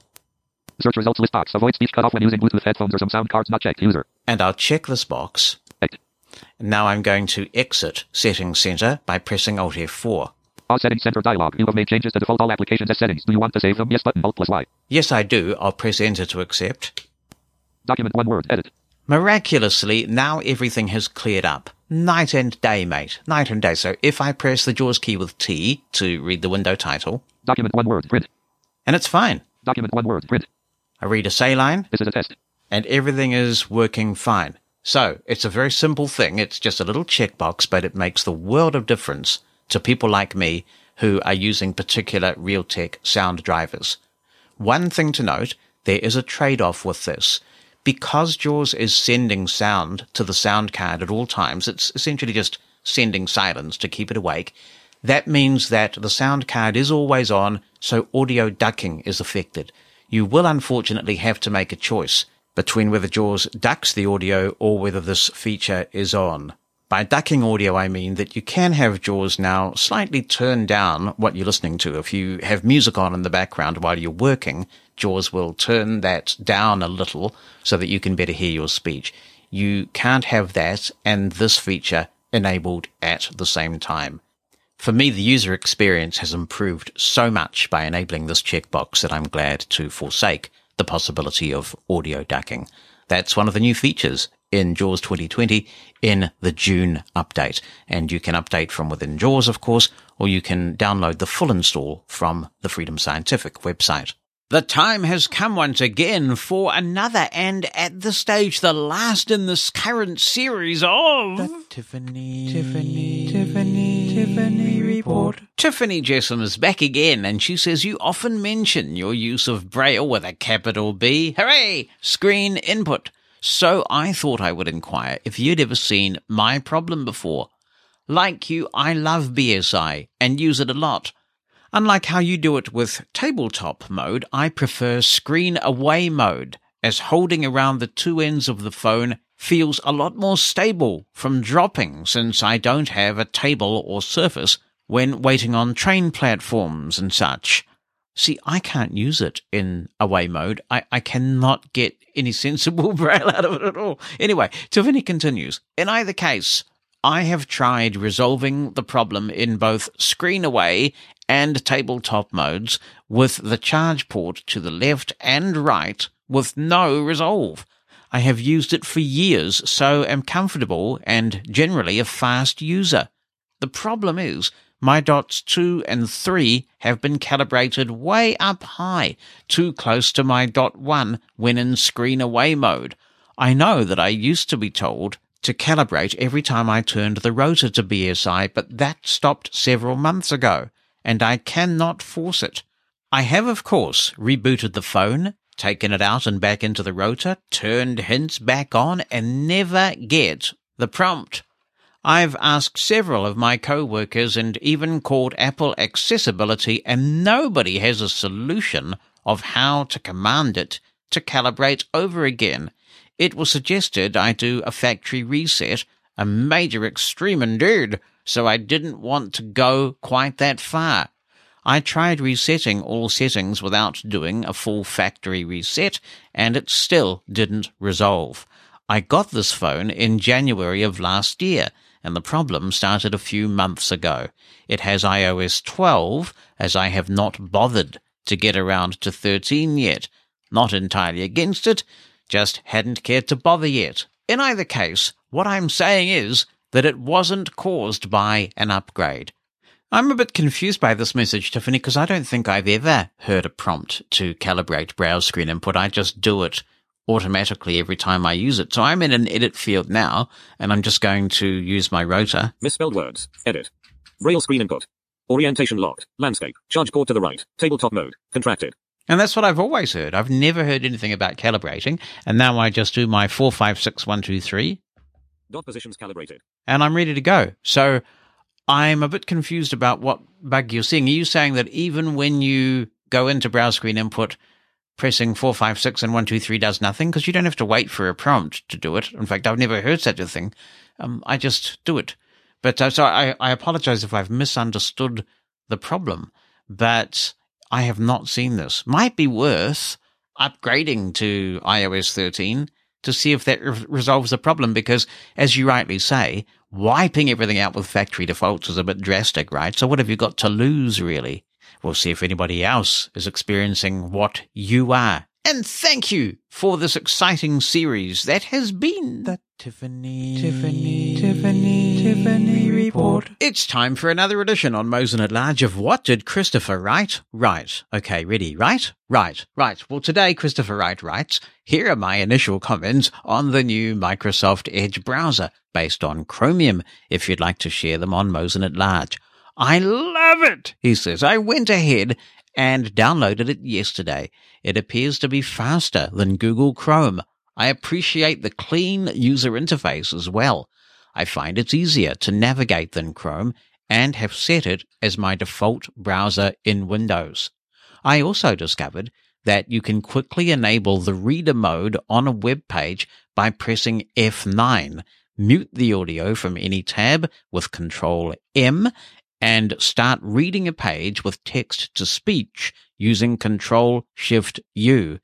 Search results list box. Avoid speech cutoff when using Bluetooth headphones or some sound cards not checked. User. And I'll check this box. Now I'm going to exit Settings Center by pressing Alt F4. All Settings Center dialog. You have made changes to default all applications as settings. Do you want to save them? Yes button. Alt plus Y. Yes, I do. I'll press Enter to accept. Document one word. Edit. Miraculously, now everything has cleared up. Night and day, mate. Night and day. So if I press the JAWS key with T to read the window title. Document one word. Print. And it's fine. Document one word. Print. I read a say line. This is a test. And everything is working fine. So it's a very simple thing. It's just a little checkbox, but it makes the world of difference to people like me who are using particular Realtek sound drivers. One thing to note, there is a trade-off with this. Because JAWS is sending sound to the sound card at all times, it's essentially just sending silence to keep it awake. That means that the sound card is always on, so audio ducking is affected. You will unfortunately have to make a choice between whether JAWS ducks the audio or whether this feature is on. By ducking audio, I mean that you can have JAWS now slightly turn down what you're listening to. If you have music on in the background while you're working, JAWS will turn that down a little so that you can better hear your speech. You can't have that and this feature enabled at the same time. For me, the user experience has improved so much by enabling this checkbox that I'm glad to forsake the possibility of audio ducking. That's one of the new features in JAWS 2020 in the June update. And you can update from within JAWS, of course, or you can download the full install from the Freedom Scientific website. The time has come once again for another, and at this stage, the last in this current series of... The Tiffany Report. Tiffany Jessam is back again, and she says you often mention your use of Braille with a capital B, hooray, screen input. So I thought I would inquire if you'd ever seen my problem before. Like you, I love BSI and use it a lot. Unlike how you do it with tabletop mode, I prefer screen away mode, as holding around the two ends of the phone feels a lot more stable from dropping since I don't have a table or surface when waiting on train platforms and such. See, I can't use it in away mode. I cannot get any sensible Braille out of it at all. Anyway, Tiffany continues, in either case, I have tried resolving the problem in both screen away and tabletop modes with the charge port to the left and right with no resolve. I have used it for years, so am comfortable and generally a fast user. The problem is my dots 2 and 3 have been calibrated way up high, too close to my dot 1 when in screen away mode. I know that I used to be told to calibrate every time I turned the rotor to BSI, but that stopped several months ago, and I cannot force it. I have, of course, rebooted the phone, taken it out and back into the rotor, turned hints back on, and never get the prompt. I've asked several of my co-workers and even called Apple Accessibility, and nobody has a solution of how to command it to calibrate over again. It was suggested I do a factory reset, a major extreme indeed, so I didn't want to go quite that far. I tried resetting all settings without doing a full factory reset, and it still didn't resolve. I got this phone in January of last year, and the problem started a few months ago. It has iOS 12, as I have not bothered to get around to 13 yet. Not entirely against it, just hadn't cared to bother yet. In either case, what I'm saying is that it wasn't caused by an upgrade. I'm a bit confused by this message, Tiffany, because I don't think I've ever heard a prompt to calibrate browse screen input. I just do it automatically every time I use it. So I'm in an edit field now, and I'm just going to use my rotor. Misspelled words. Edit. Braille screen input. Orientation locked. Landscape. Charge port to the right. Tabletop mode. Contracted. And that's what I've always heard. I've never heard anything about calibrating. And now I just do my 4, 5, 6, 1, 2, 3. Dot positions calibrated. And I'm ready to go. So I'm a bit confused about what bug you're seeing. Are you saying that even when you go into browse screen input, pressing 4, 5, 6 and 1, 2, 3 does nothing? Because you don't have to wait for a prompt to do it. In fact, I've never heard such a thing. I just do it. But so I apologize if I've misunderstood the problem. But I have not seen this. Might be worth upgrading to iOS 14 to see if that resolves the problem, because, as you rightly say, wiping everything out with factory defaults is a bit drastic, right? So what have you got to lose, really? We'll see if anybody else is experiencing what you are. And thank you for this exciting series that has been the Tiffany Report. It's time for another edition on Mosen at Large of What Did Christopher Write? Write. Okay, ready, right? Right. Well, today Christopher Wright writes, here are my initial comments on the new Microsoft Edge browser based on Chromium, if you'd like to share them on Mosen at Large. I love it, he says. I went ahead and downloaded it yesterday. It appears to be faster than Google Chrome. I appreciate the clean user interface as well. I find it's easier to navigate than Chrome and have set it as my default browser in Windows. I also discovered that you can quickly enable the reader mode on a web page by pressing F9, mute the audio from any tab with Control M, and start reading a page with text-to-speech using Control-Shift-U.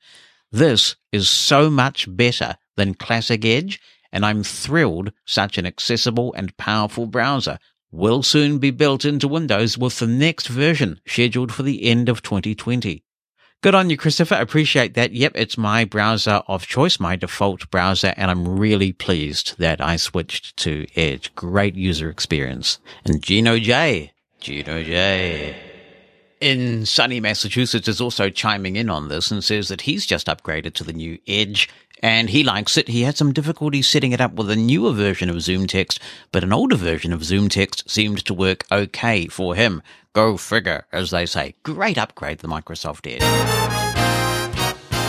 This is so much better than Classic Edge, and I'm thrilled such an accessible and powerful browser will soon be built into Windows with the next version scheduled for the end of 2020. Good on you, Christopher. Appreciate that. Yep, it's my browser of choice, my default browser, and I'm really pleased that I switched to Edge. Great user experience. And Gino J. in sunny Massachusetts is also chiming in on this and says that he's just upgraded to the new Edge and he likes it. He had some difficulty setting it up with a newer version of Zoom Text, but an older version of Zoom Text seemed to work okay for him. Go figure, as they say. Great upgrade, the Microsoft Edge.